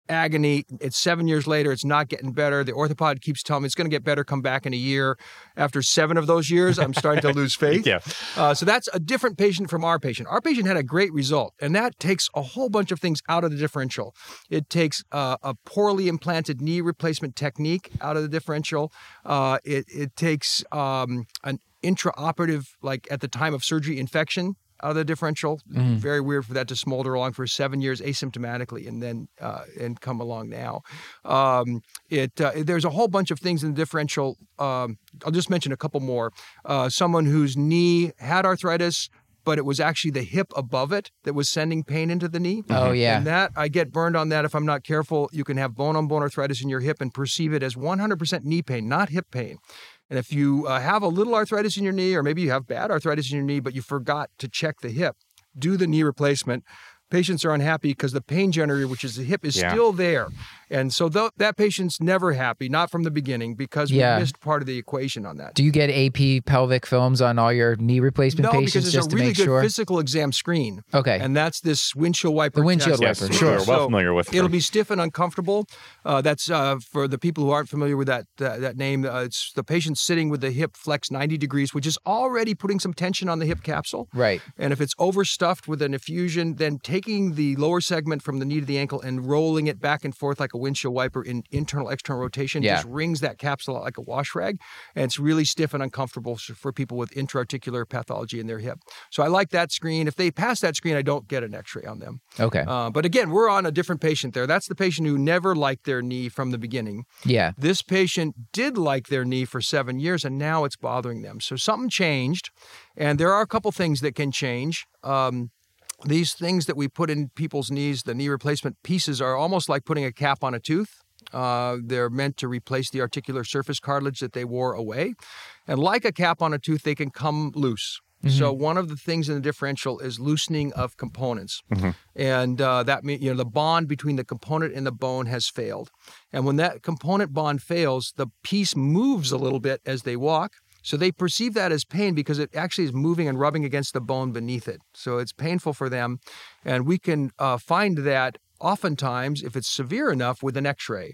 agony. It's seven years later. It's not getting better. The orthopod keeps telling me it's going to get better. Come back in a year. After seven of those years, I'm starting to lose faith. yeah. Uh, so that's a different patient from our patient. Our patient had a great result, and that takes a whole bunch of things out of the differential. It takes uh, a poorly implanted knee replacement technique out of the differential. Uh, it, it takes um, an intraoperative, like at the time of surgery, infection out of the differential. Mm. Very weird for that to smolder along for seven years asymptomatically and then uh, and come along now. Um, it uh, there's a whole bunch of things in the differential. Um, I'll just mention a couple more. Uh, someone whose knee had arthritis, but it was actually the hip above it that was sending pain into the knee. Oh, yeah. And that, I get burned on that if I'm not careful. You can have bone-on-bone arthritis in your hip and perceive it as one hundred percent knee pain, not hip pain. And if you uh, have a little arthritis in your knee, or maybe you have bad arthritis in your knee, but you forgot to check the hip, do the knee replacement. Patients are unhappy because the pain generator, which is the hip, is yeah. still there. And so th- that patient's never happy, not from the beginning, because we yeah. missed part of the equation on that. Do you get A P pelvic films on all your knee replacement no, patients just to really make sure? No, because there's a really good physical exam screen. Okay. And that's this windshield wiper. The windshield test. wiper. Yes, sure, so well familiar with it. It'll be stiff and uncomfortable. Uh, that's uh, for the people who aren't familiar with that uh, that name. Uh, it's the patient sitting with the hip flexed ninety degrees, which is already putting some tension on the hip capsule. Right. And if it's overstuffed with an effusion, then take taking the lower segment from the knee to the ankle and rolling it back and forth like a windshield wiper in internal, external rotation yeah. just wrings that capsule out like a wash rag. And it's really stiff and uncomfortable for people with intra-articular pathology in their hip. So I like that screen. If they pass that screen, I don't get an x-ray on them. Okay. Uh, but again, we're on a different patient there. That's the patient who never liked their knee from the beginning. Yeah. This patient did like their knee for seven years, and now it's bothering them. So something changed. And there are a couple things that can change. Um these things that we put in people's knees, the knee replacement pieces, are almost like putting a cap on a tooth. Uh, they're meant to replace the articular surface cartilage that they wore away. And like a cap on a tooth, they can come loose. Mm-hmm. So one of the things in the differential is loosening of components. Mm-hmm. And uh, that means, you know, the bond between the component and the bone has failed. And when that component bond fails, the piece moves a little bit as they walk. So they perceive that as pain because it actually is moving and rubbing against the bone beneath it. So it's painful for them. And we can uh, find that oftentimes, if it's severe enough, with an x-ray.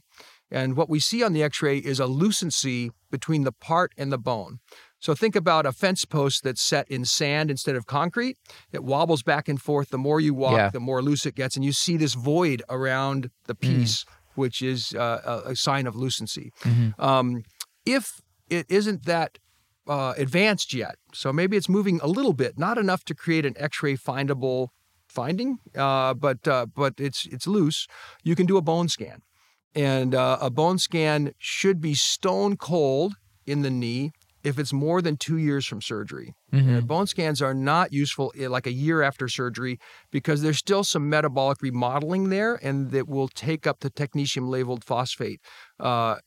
And what we see on the x-ray is a lucency between the part and the bone. So think about a fence post that's set in sand instead of concrete. It wobbles back and forth. The more you walk, yeah. the more loose it gets. And you see this void around the piece, mm. which is uh, a sign of lucency. Mm-hmm. Um, if it isn't that uh, advanced yet, so maybe it's moving a little bit, not enough to create an x-ray findable finding, uh, but uh, but it's it's loose, you can do a bone scan. And uh, a bone scan should be stone cold in the knee if it's more than two years from surgery. Mm-hmm. And bone scans are not useful like a year after surgery because there's still some metabolic remodeling there, and that will take up the technetium-labeled phosphate uh,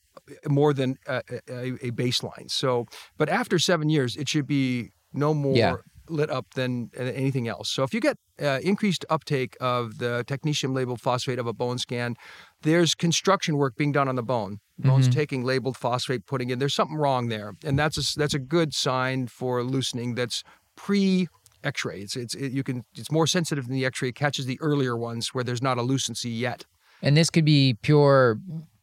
more than a, a, a baseline. So, but after seven years, it should be no more yeah. lit up than anything else. So if you get uh, increased uptake of the technetium-labeled phosphate of a bone scan, there's construction work being done on the bone. Bone's mm-hmm. taking labeled phosphate, putting in, there's something wrong there. And that's a, that's a good sign for loosening that's pre-x-ray. It's it's it, you can it's more sensitive than the x-ray. It catches the earlier ones where there's not a lucency yet. And this could be pure...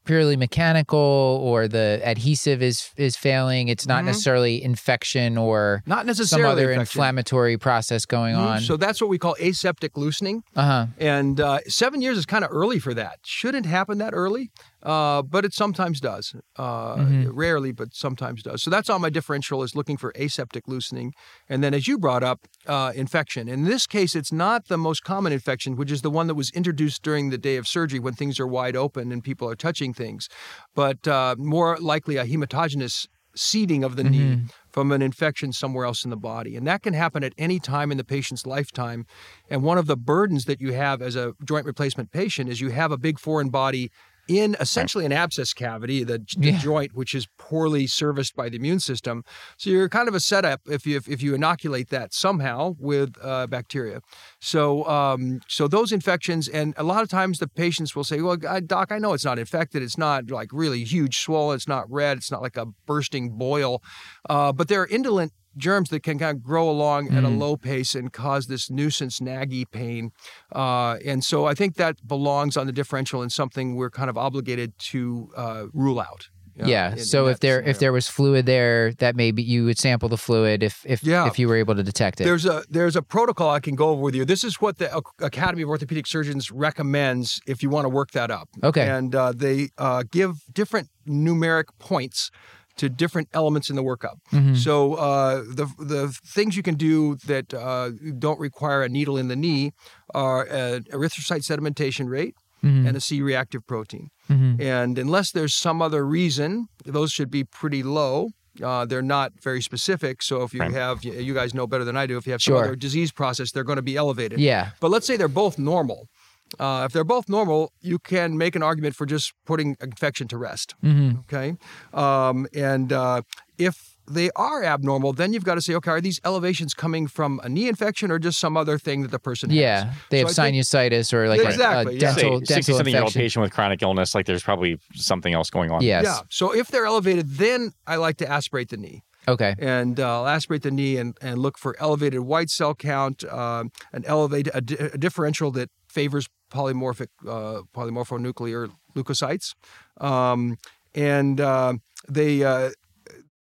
purely mechanical, or the adhesive is is failing. It's not mm-hmm. necessarily infection or not necessarily some other infection. Inflammatory process going mm-hmm. on. So that's what we call aseptic loosening. Uh-huh. And uh, seven years is kind of early for that. Shouldn't happen that early, uh, but it sometimes does. Uh, mm-hmm. Rarely, but sometimes does. So that's on my differential, is looking for aseptic loosening. And then, as you brought up, uh, infection. In this case, it's not the most common infection, which is the one that was introduced during the day of surgery when things are wide open and people are touching things, but uh, more likely a hematogenous seeding of the mm-hmm. knee from an infection somewhere else in the body. And that can happen at any time in the patient's lifetime. And one of the burdens that you have as a joint replacement patient is you have a big foreign body in essentially an abscess cavity, the, the yeah. joint, which is poorly serviced by the immune system. So you're kind of a setup if you if, if you inoculate that somehow with uh, bacteria. So um, so those infections, and a lot of times the patients will say, well, doc, I know it's not infected. It's not like really huge swollen. It's not red. It's not like a bursting boil. Uh, but there are indolent germs that can kind of grow along mm-hmm. at a low pace and cause this nuisance, naggy pain. Uh, and so I think that belongs on the differential and something we're kind of obligated to uh, rule out. You know, yeah. In, so in if there scenario. if there was fluid there, that maybe you would sample the fluid if if, yeah. if you were able to detect it. There's a there's a protocol I can go over with you. This is what the Academy of Orthopedic Surgeons recommends if you want to work that up. Okay. And uh, they uh, give different numeric points to different elements in the workup. Mm-hmm. So uh, the the things you can do that uh, don't require a needle in the knee are an erythrocyte sedimentation rate mm-hmm. and a C-reactive protein. Mm-hmm. And unless there's some other reason, those should be pretty low. Uh, they're not very specific. So if you have, you guys know better than I do, if you have some sure. other disease process, they're gonna be elevated. Yeah. But let's say they're both normal. Uh, if they're both normal, you can make an argument for just putting infection to rest, mm-hmm. okay? Um, and uh, if they are abnormal, then you've got to say, okay, are these elevations coming from a knee infection or just some other thing that the person has? Yeah, they so have I sinusitis think, or like exactly, a, a dental, yeah. dental infection. sixty-something-year-old patient with chronic illness, like there's probably something else going on. Yes. Yeah, so if they're elevated, then I like to aspirate the knee. Okay. And uh, I'll aspirate the knee and, and look for elevated white cell count, um, an elevated, a, di- a differential that favors polymorphic, uh, polymorphonuclear leukocytes. Um, and uh, they, uh,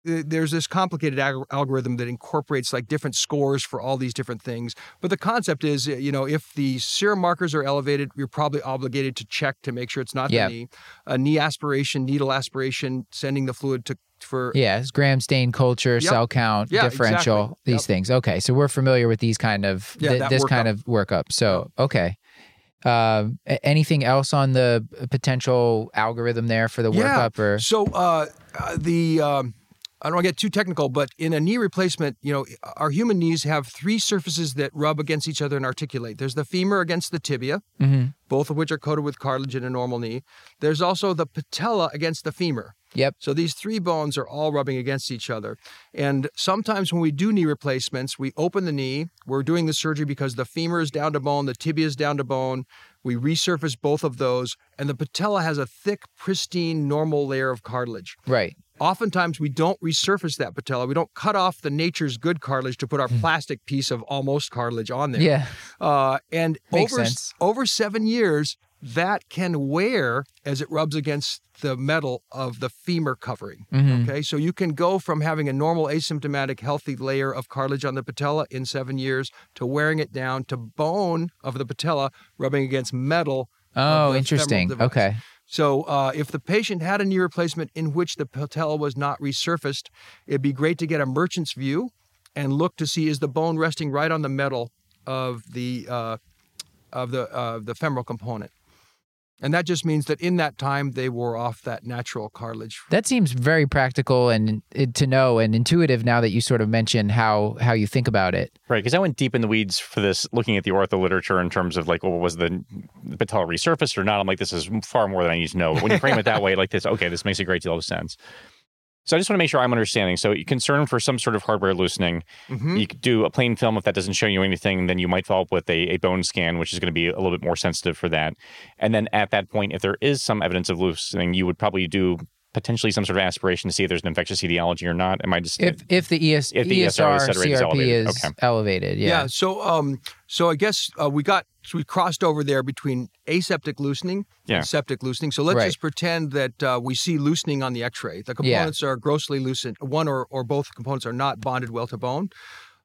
there's this complicated ag- algorithm that incorporates like different scores for all these different things. But the concept is, you know, if the serum markers are elevated, you're probably obligated to check to make sure it's not yep. the knee. A knee aspiration, needle aspiration, sending the fluid to for yeah, it's gram stain culture, yep. cell count, yeah, differential, exactly. these yep. things. Okay, so we're familiar with these kind of th- yeah, this workup. kind of workup. So okay. Uh, anything else on the potential algorithm there for the yeah. workup? Or so uh, the um, I don't want to get too technical, but in a knee replacement, you know, our human knees have three surfaces that rub against each other and articulate. There's the femur against the tibia, mm-hmm. both of which are coated with cartilage in a normal knee. There's also the patella against the femur. Yep. So these three bones are all rubbing against each other. And sometimes when we do knee replacements, we open the knee. We're doing the surgery because the femur is down to bone, the tibia is down to bone. We resurface both of those, and the patella has a thick, pristine, normal layer of cartilage. Right. Oftentimes, we don't resurface that patella. We don't cut off the nature's good cartilage to put our plastic piece of almost cartilage on there. Yeah. Uh, and Makes over, sense. over seven years, that can wear as it rubs against the metal of the femur covering. Mm-hmm. Okay, so you can go from having a normal, asymptomatic, healthy layer of cartilage on the patella in seven years to wearing it down to bone of the patella rubbing against metal. Oh, interesting. Okay. So uh, if the patient had a knee replacement in which the patella was not resurfaced, it'd be great to get a merchant's view and look to see is the bone resting right on the metal of the uh, of the uh, the femoral component. And that just means that in that time, they wore off that natural cartilage. That seems very practical and to know and intuitive now that you sort of mention how, how you think about it. Right, because I went deep in the weeds for this, looking at the ortho literature in terms of like, well, was the patella resurfaced or not? I'm like, this is far more than I need to know. But when you frame it that way, like this, okay, this makes a great deal of sense. So I just want to make sure I'm understanding. So you're concerned for some sort of hardware loosening. Mm-hmm. You could do a plain film. If that doesn't show you anything, then you might follow up with a, a bone scan, which is going to be a little bit more sensitive for that. And then at that point, if there is some evidence of loosening, you would probably do potentially some sort of aspiration to see if there's an infectious etiology or not. Am I just... If, if the, E S, if the E S R, E S R C R P is elevated. Is okay. elevated yeah. yeah. So um, so I guess uh, we got... So we crossed over there between aseptic loosening yeah. and septic loosening. So let's right. just pretend that uh, we see loosening on the x-ray. The components yeah. are grossly loosened. One or, or both components are not bonded well to bone.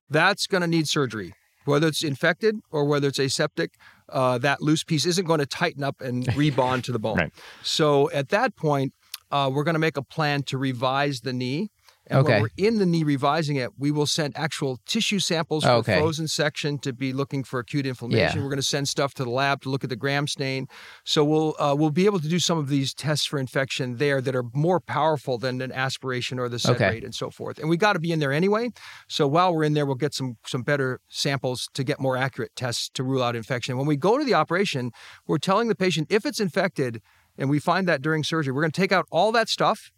That's going to need surgery. Whether it's infected or whether it's aseptic, uh, that loose piece isn't going to tighten up and rebond to the bone. Right. So at that point, uh, we're going to make a plan to revise the knee. And okay. when we're in the knee revising it, we will send actual tissue samples for okay. frozen section to be looking for acute inflammation. Yeah. We're going to send stuff to the lab to look at the gram stain. So we'll uh, we'll be able to do some of these tests for infection there that are more powerful than an aspiration or the set okay. rate and so forth. And we got to be in there anyway. So while we're in there, we'll get some some better samples to get more accurate tests to rule out infection. When we go to the operation, we're telling the patient if it's infected, and we find that during surgery, we're going to take out all that stuff.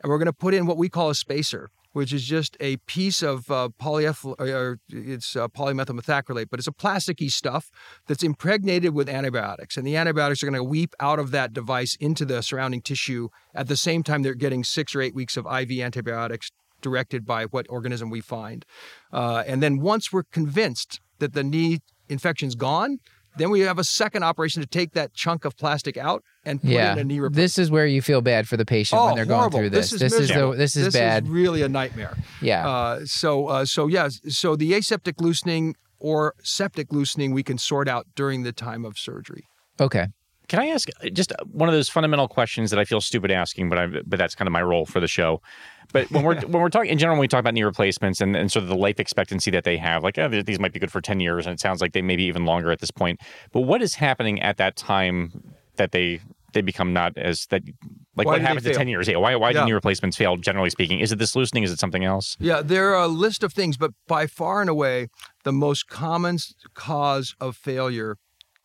And we're going to put in what we call a spacer, which is just a piece of uh, polyethyl, or it's uh, polymethyl methacrylate, but it's a plasticky stuff that's impregnated with antibiotics. And the antibiotics are going to weep out of that device into the surrounding tissue. At the same time, they're getting six or eight weeks of I V antibiotics directed by what organism we find. Uh, and then once we're convinced that the knee infection's gone, then we have a second operation to take that chunk of plastic out and put yeah. in a knee replacement. This is where you feel bad for the patient oh, when they're horrible. going through this. This is, this is, the, this is this bad. This is really a nightmare. Yeah. Uh, so, uh, so yeah, so the aseptic loosening or septic loosening we can sort out during the time of surgery. Okay. Can I ask just one of those fundamental questions that I feel stupid asking, but I, but that's kind of my role for the show. But when we're when we're talking in general, when we talk about knee replacements and, and sort of the life expectancy that they have, like oh, these might be good for ten years, and it sounds like they may be even longer at this point. But what is happening at that time that they they become not as that? Like why what happens at ten years? Yeah, why why yeah. do knee replacements fail? Generally speaking, is it this loosening? Is it something else? Yeah, there are a list of things, but by far and away, the most common cause of failure.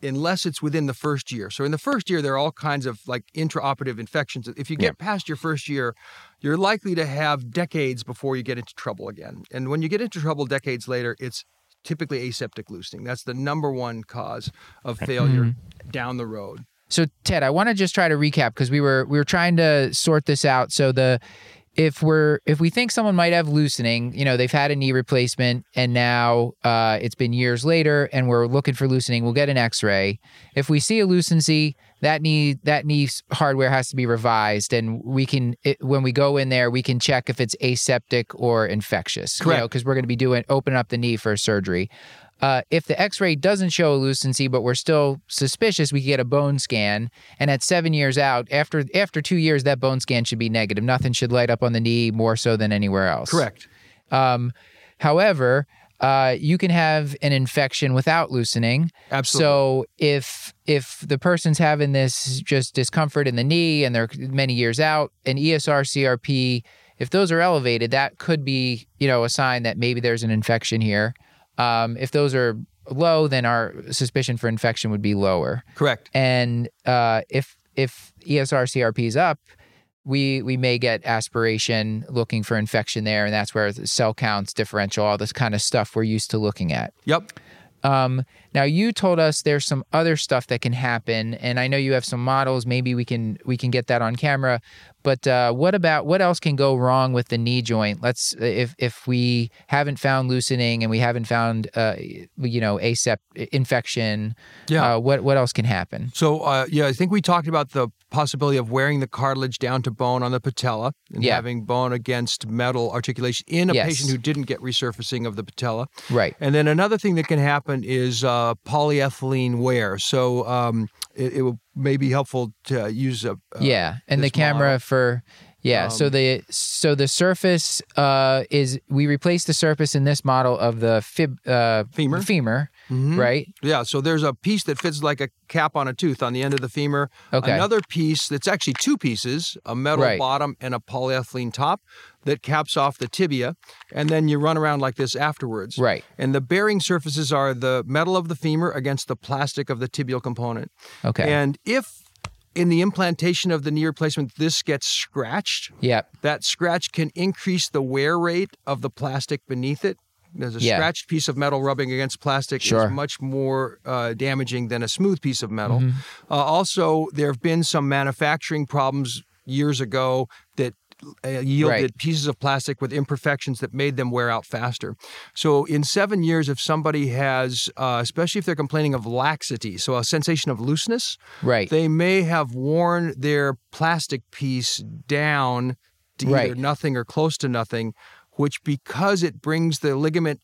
Unless it's within the first year. So in the first year, there are all kinds of like intraoperative infections. If you get yeah. past your first year, you're likely to have decades before you get into trouble again. And when you get into trouble decades later, it's typically aseptic loosening. That's the number one cause of failure mm-hmm. down the road. So Ted, I want to just try to recap because we were we were trying to sort this out. So the if we're if we think someone might have loosening, you know, they've had a knee replacement and now uh, it's been years later and we're looking for loosening, we'll get an x-ray. If we see a lucency, that knee that knee hardware has to be revised and we can it, when we go in there, we can check if it's aseptic or infectious. Correct. You know, because we're going to be doing opening up the knee for surgery. Uh, if the x-ray doesn't show a lucency, but we're still suspicious, we can get a bone scan. And at seven years out, after after two years, that bone scan should be negative. Nothing should light up on the knee more so than anywhere else. Correct. Um, however, uh, you can have an infection without loosening. Absolutely. So if if the person's having this just discomfort in the knee and they're many years out, an E S R C R P If those are elevated, that could be, you know, a sign that maybe there's an infection here. Um, if those are low, then our suspicion for infection would be lower. Correct. And uh, if if E S R C R P is up, we we may get aspiration looking for infection there, and that's where the cell counts, differential, all this kind of stuff we're used to looking at. Yep. Um, now, you told us there's some other stuff that can happen, and I know you have some models. Maybe we can we can get that on camera. But uh, what about what else can go wrong with the knee joint? Let's if if we haven't found loosening and we haven't found uh, you know A C P infection. Yeah. Uh, what what else can happen? So uh, yeah, I think we talked about the possibility of wearing the cartilage down to bone on the patella and yeah. having bone against metal articulation in a yes. patient who didn't get resurfacing of the patella. Right. And then another thing that can happen is uh, polyethylene wear. So um, it, it will may be helpful to use a uh, yeah, and the camera model. for yeah. Um, so the so the surface uh, is we replace the surface in this model of the fib uh, femur femur. Mm-hmm. Right? Yeah. So there's a piece that fits like a cap on a tooth on the end of the femur. Okay. Another piece that's actually two pieces, a metal right. bottom and a polyethylene top that caps off the tibia. And then you run around like this afterwards. Right. And the bearing surfaces are the metal of the femur against the plastic of the tibial component. Okay. And if in the implantation of the knee replacement, this gets scratched, yep. that scratch can increase the wear rate of the plastic beneath it. There's a yeah. scratched piece of metal rubbing against plastic sure. is much more uh, damaging than a smooth piece of metal. Mm-hmm. Uh, also, there have been some manufacturing problems years ago that uh, yielded right. pieces of plastic with imperfections that made them wear out faster. So in seven years, if somebody has, uh, especially if they're complaining of laxity, so a sensation of looseness, right. they may have worn their plastic piece down to right. either nothing or close to nothing, which because it brings the ligament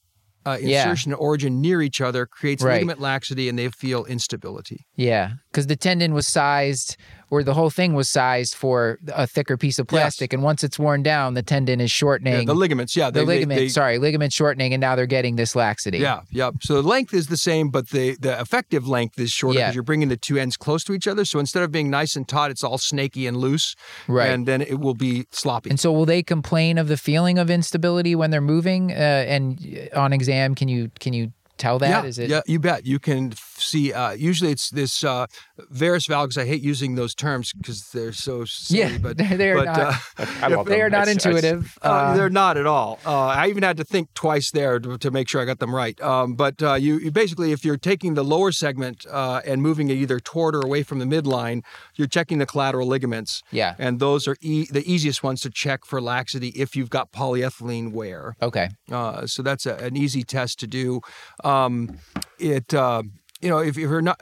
uh, insertion yeah. origin near each other, creates right. ligament laxity, and they feel instability. Yeah, because the tendon was sized, or the whole thing was sized for a thicker piece of plastic, yes. and once it's worn down, the tendon is shortening. Yeah, the ligaments, yeah. They, the ligament, they, they, sorry, ligament shortening, and now they're getting this laxity. Yeah, yeah. So the length is the same, but the, the effective length is shorter because yeah. you're bringing the two ends close to each other, so instead of being nice and taut, it's all snaky and loose, right. and then it will be sloppy. And so will they complain of the feeling of instability when they're moving? Uh, and on exam- Exam, can you can you tell that? Yeah, Is it... yeah, you bet. You can see. Uh, usually, it's this uh, varus valgus. I hate using those terms because they're so silly, yeah, but they're but, not. Uh, I love they them. are not it's, intuitive. Uh, uh, they're not at all. Uh, I even had to think twice there to, to make sure I got them right. Um, but uh, you, you basically, if you're taking the lower segment uh, and moving it either toward or away from the midline, you're checking the collateral ligaments. Yeah, and those are e- the easiest ones to check for laxity if you've got polyethylene wear. Okay, uh, so that's a, an easy test to do. Um, it, uh, you know, if you're not,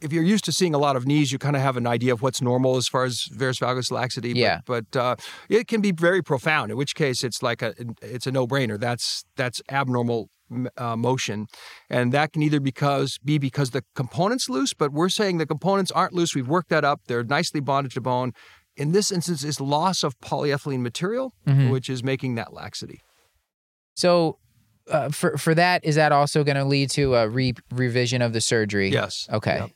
if you're used to seeing a lot of knees, you kind of have an idea of what's normal as far as varus valgus laxity. Yeah. But, but uh, it can be very profound. In which case, it's like a, it's a no-brainer. That's that's abnormal uh, motion, and that can either because be because the component's loose, but we're saying the components aren't loose. We've worked that up. They're nicely bonded to bone. In this instance, it's loss of polyethylene material, mm-hmm. which is making that laxity. So. Uh, for for that, is that also going to lead to a re- revision of the surgery? Yes. Okay. Yep.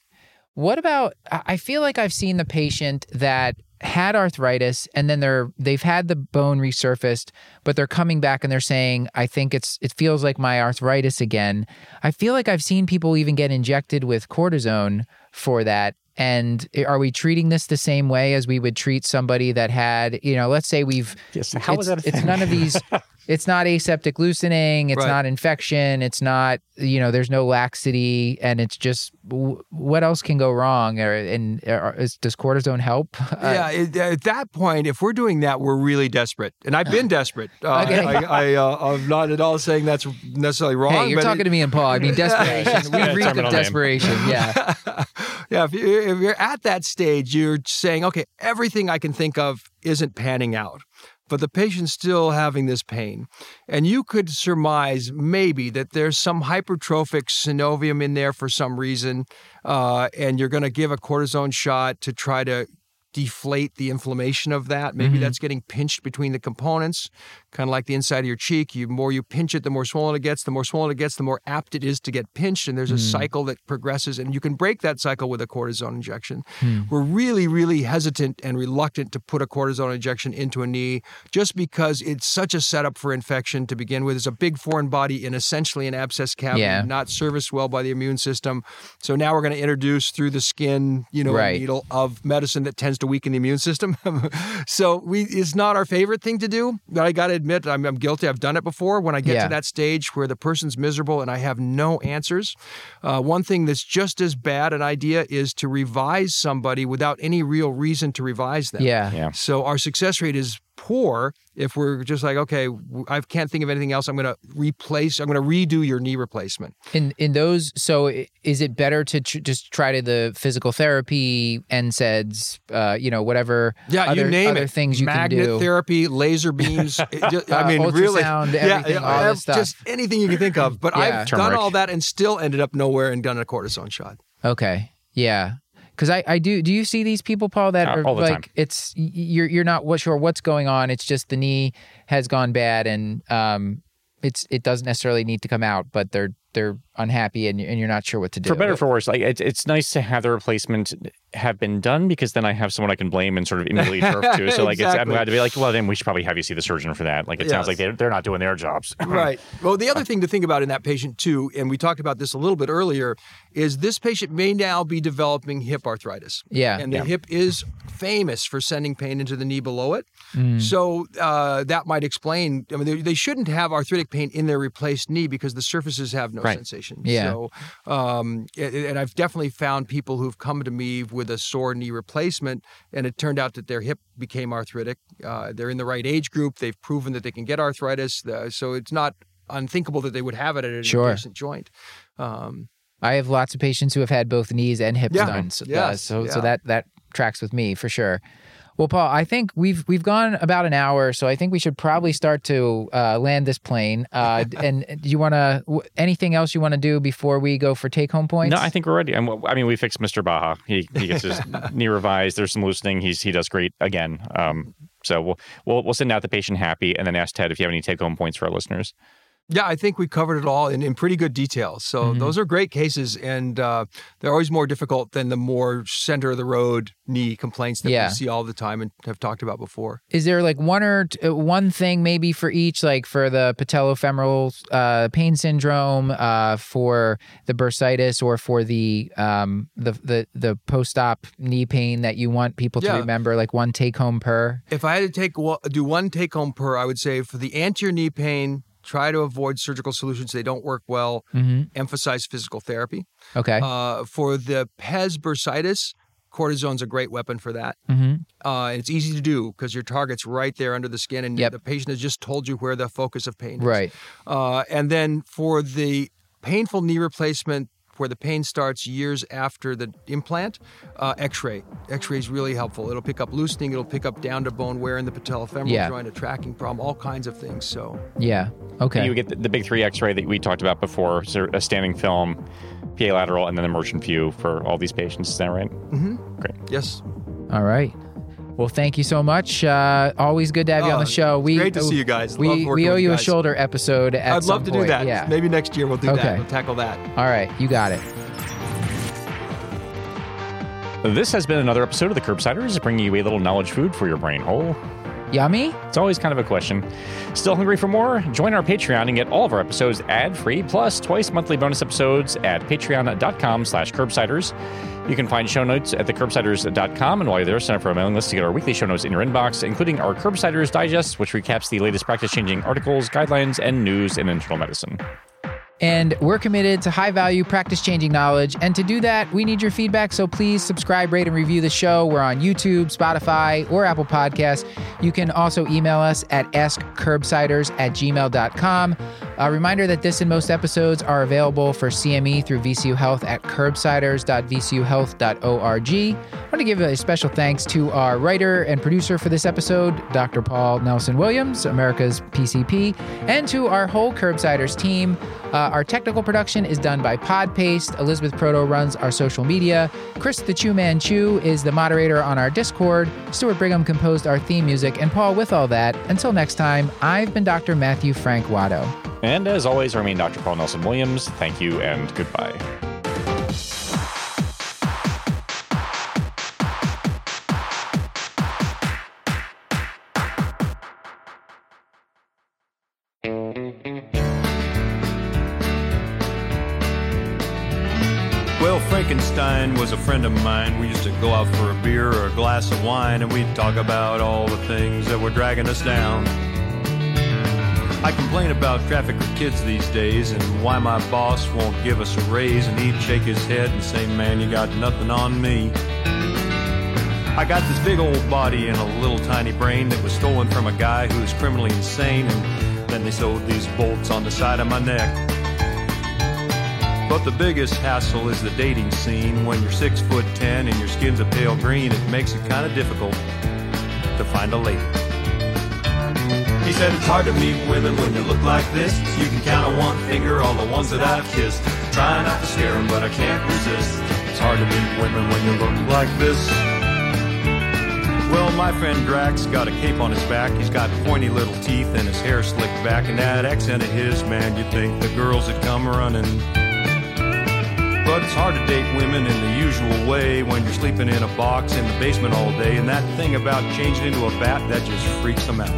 What about, I feel like I've seen the patient that had arthritis and then they're, they've had the bone resurfaced, but they're coming back and they're saying, I think it's, it feels like my arthritis again. I feel like I've seen people even get injected with cortisone for that. And are we treating this the same way as we would treat somebody that had, you know, let's say we've, yes, how is that a thing? It's none of these, it's not aseptic loosening, it's right. not infection, it's not, you know, there's no laxity, and it's just, what else can go wrong? Or, and or, is, does cortisone help? Uh, yeah, it, at that point, if we're doing that, we're really desperate. And I've been desperate. Uh, okay. I, I, uh, I'm not at all saying that's necessarily wrong. Hey, you're talking it, to me and Paul. I mean, desperation. We read of desperation, name. yeah. Yeah, if you If you're at that stage, you're saying, okay, everything I can think of isn't panning out, but the patient's still having this pain. And you could surmise maybe that there's some hypertrophic synovium in there for some reason, uh, and you're going to give a cortisone shot to try to deflate the inflammation of that. Maybe mm-hmm. that's getting pinched between the components, kind of like the inside of your cheek. You more you pinch it, the more swollen it gets. The more swollen it gets, the more apt it is to get pinched. And there's mm-hmm. a cycle that progresses, and you can break that cycle with a cortisone injection. Mm-hmm. We're really, really hesitant and reluctant to put a cortisone injection into a knee just because it's such a setup for infection to begin with. It's a big foreign body in essentially an abscess cavity, yeah. not serviced well by the immune system. So now we're going to introduce through the skin, you know, right. a needle of medicine that tends to weaken the immune system. So we, it's not our favorite thing to do, but I got to admit, I'm, I'm guilty. I've done it before. When I get yeah. to that stage where the person's miserable and I have no answers, uh, one thing that's just as bad an idea is to revise somebody without any real reason to revise them. Yeah. yeah. So our success rate is poor if we're just like, okay, I can't think of anything else. I'm going to replace, I'm going to redo your knee replacement. In in those, so is it better to tr- just try to the physical therapy, N SAIDs, uh, you know, whatever yeah, other, you name other it. things you Magnet can do? Magnet therapy, laser beams, it just, uh, I mean, ultrasound, really. Ultrasound, everything, yeah, all this stuff. Just anything you can think of. But yeah. I've Turmeric. done all that and still ended up nowhere and done a cortisone shot. Okay, yeah. Because I, I do, do you see these people, Paul, that uh, are all the like, time. It's, you're you're not sure what's going on. It's just the knee has gone bad and um, it's it doesn't necessarily need to come out, but they're they're unhappy and and you're not sure what to do. For better or for worse, like it, it's nice to have the replacement have been done because then I have someone I can blame and sort of immediately turf to. So like, exactly. it's, I'm glad to be like, well, then we should probably have you see the surgeon for that. Like it yes. sounds like they're, they're not doing their jobs. Right. Well, the other thing to think about in that patient too, and we talked about this a little bit earlier, is this patient may now be developing hip arthritis. Yeah. And the yeah. hip is famous for sending pain into the knee below it. Mm. So uh, that might explain, I mean, they, they shouldn't have arthritic pain in their replaced knee because the surfaces have no right. sensation. Yeah. So, um, and I've definitely found people who've come to me with a sore knee replacement, and it turned out that their hip became arthritic. Uh, they're in the right age group. They've proven that they can get arthritis. Uh, so it's not unthinkable that they would have it at an sure. adjacent joint. Um, I have lots of patients who have had both knees and hips yeah, done. So, yes, uh, so, yeah. so that that tracks with me for sure. Well, Paul, I think we've we've gone about an hour, so I think we should probably start to uh, land this plane. Uh, and do you want to anything else you want to do before we go for take-home points? No, I think we're ready. I'm, I mean, we fixed Mister Baja. He he gets his knee revised. There's some loosening. He's he does great again. Um, so we'll we'll we'll send out the patient happy, and then ask Ted if you have any take-home points for our listeners. Yeah, I think we covered it all in, in pretty good detail. So mm-hmm. those are great cases, and uh, they're always more difficult than the more center-of-the-road knee complaints that yeah. we see all the time and have talked about before. Is there like one or t- one thing maybe for each, like for the patellofemoral uh, pain syndrome, uh, for the bursitis, or for the, um, the the the post-op knee pain that you want people yeah. to remember, like one take-home per? If I had to take well, do one take-home per, I would say for the anterior knee pain, try to avoid surgical solutions. They don't work well. Mm-hmm. Emphasize physical therapy. Okay. Uh, for the P E S bursitis, cortisone's a great weapon for that. Mm-hmm. Uh, and it's easy to do because your target's right there under the skin, and yep. the patient has just told you where the focus of pain is. Right. Uh, and then for the painful knee replacement, where the pain starts years after the implant, uh, x-ray. X-ray is really helpful. It'll pick up loosening. It'll pick up down to bone wear in the patellofemoral yeah. joint, a tracking problem, all kinds of things. So yeah, okay. And you get the, the big three x-ray that we talked about before, so a standing film, P A lateral, and then the merchant view for all these patients. Is that right? Mm-hmm. Great. Yes. All right. Well, thank you so much. Uh, always good to have you oh, on the show. We, it's great to see you guys. We, love working we owe with you guys. A shoulder episode at I'd some love to point. Do that. Yeah. Maybe next year we'll do okay. that. We'll tackle that. All right. You got it. This has been another episode of The Curbsiders, bringing you a little knowledge food for your brain hole. Yummy? It's always kind of a question. Still hungry for more? Join our Patreon and get all of our episodes ad-free, plus twice monthly bonus episodes at patreon.com slash curbsiders. You can find show notes at the curbsiders dot com, and while you're there, sign up for our mailing list to get our weekly show notes in your inbox, including our Curbsiders Digest, which recaps the latest practice-changing articles, guidelines, and news in internal medicine. And we're committed to high-value, practice-changing knowledge. And to do that, we need your feedback, so please subscribe, rate, and review the show. We're on YouTube, Spotify, or Apple Podcasts. You can also email us at askcurbsiders at gmail.com. A reminder that this and most episodes are available for C M E through V C U Health at curbsiders dot v c u health dot org. I want to give a special thanks to our writer and producer for this episode, Doctor Paul Nelson Williams, America's P C P, and to our whole Curbsiders team. Uh, our technical production is done by PodPaste. Elizabeth Proto runs our social media. Chris the Chew Man Chew is the moderator on our Discord. Stuart Brigham composed our theme music. And Paul, with all that, until next time, I've been Doctor Matthew Frank Watto. And as always, I remain Doctor Paul Nelson Williams. Thank you and goodbye. Frankenstein was a friend of mine. We used to go out for a beer or a glass of wine, and we'd talk about all the things that were dragging us down. I complain about traffic with kids these days and why my boss won't give us a raise, and he'd shake his head and say, man, you got nothing on me. I got this big old body and a little tiny brain that was stolen from a guy who was criminally insane, and then they sewed these bolts on the side of my neck. But the biggest hassle is the dating scene. When you're six foot ten and your skin's a pale green, it makes it kind of difficult to find a lady. He said it's hard to meet women when you look like this. You can count on one finger all the ones that I've kissed. Try not to scare them, but I can't resist. It's hard to meet women when you look like this. Well, my friend Drax got a cape on his back. He's got pointy little teeth and his hair slicked back. And that accent of his, man, you'd think the girls had come running. But it's hard to date women in the usual way when you're sleeping in a box in the basement all day, and that thing about changing into a bat, that just freaks them out.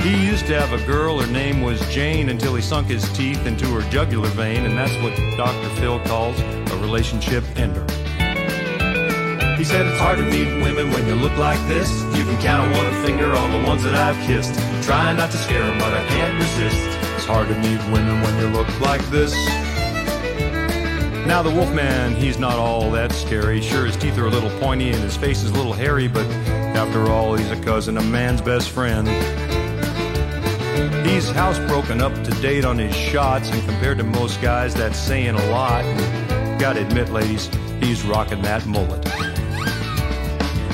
He used to have a girl, her name was Jane, until he sunk his teeth into her jugular vein, and that's what Doctor Phil calls a relationship ender. He said it's hard to meet women when you look like this. You can count on one finger all the ones that I've kissed. Try not to scare them, but I can't resist. It's hard to meet women when you look like this. Now the Wolfman, he's not all that scary. Sure, his teeth are a little pointy and his face is a little hairy, but after all, he's a cousin, a man's best friend. He's housebroken, up to date on his shots, and compared to most guys, that's saying a lot. Gotta admit, ladies, he's rocking that mullet.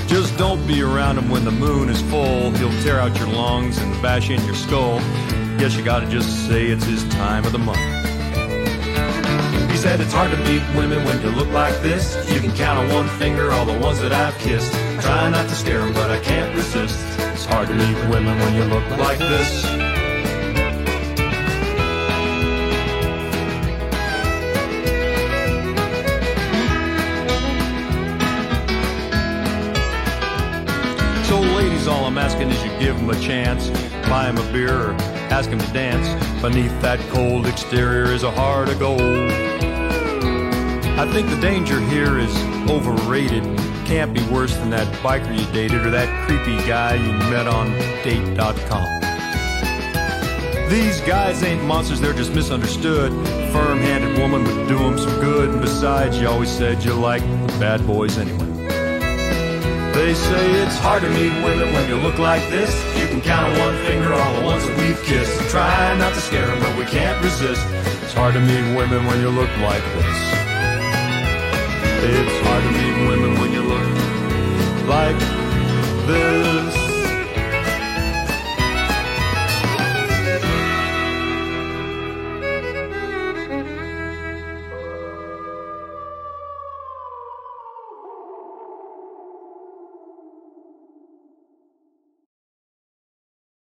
Just don't be around him when the moon is full. He'll tear out your lungs and bash in your skull. Guess you gotta just say it's his time of the month. He said it's hard to meet women when you look like this. You can count on one finger all the ones that I've kissed. I try not to scare them, but I can't resist. It's hard to meet women when you look like this. So ladies, all I'm asking is you give them a chance. Buy them a beer or ask them to dance. Beneath that cold exterior is a heart of gold. I think the danger here is overrated. Can't be worse than that biker you dated or that creepy guy you met on date dot com. These guys ain't monsters, they're just misunderstood. Firm-handed woman would do them some good. And besides, you always said you liked the bad boys anyway. They say it's hard to meet women when you look like this. You can count on one finger all the ones that we've kissed. Try not to scare them, but we can't resist. It's hard to meet women when you look like this. It's hard to meet women when you look like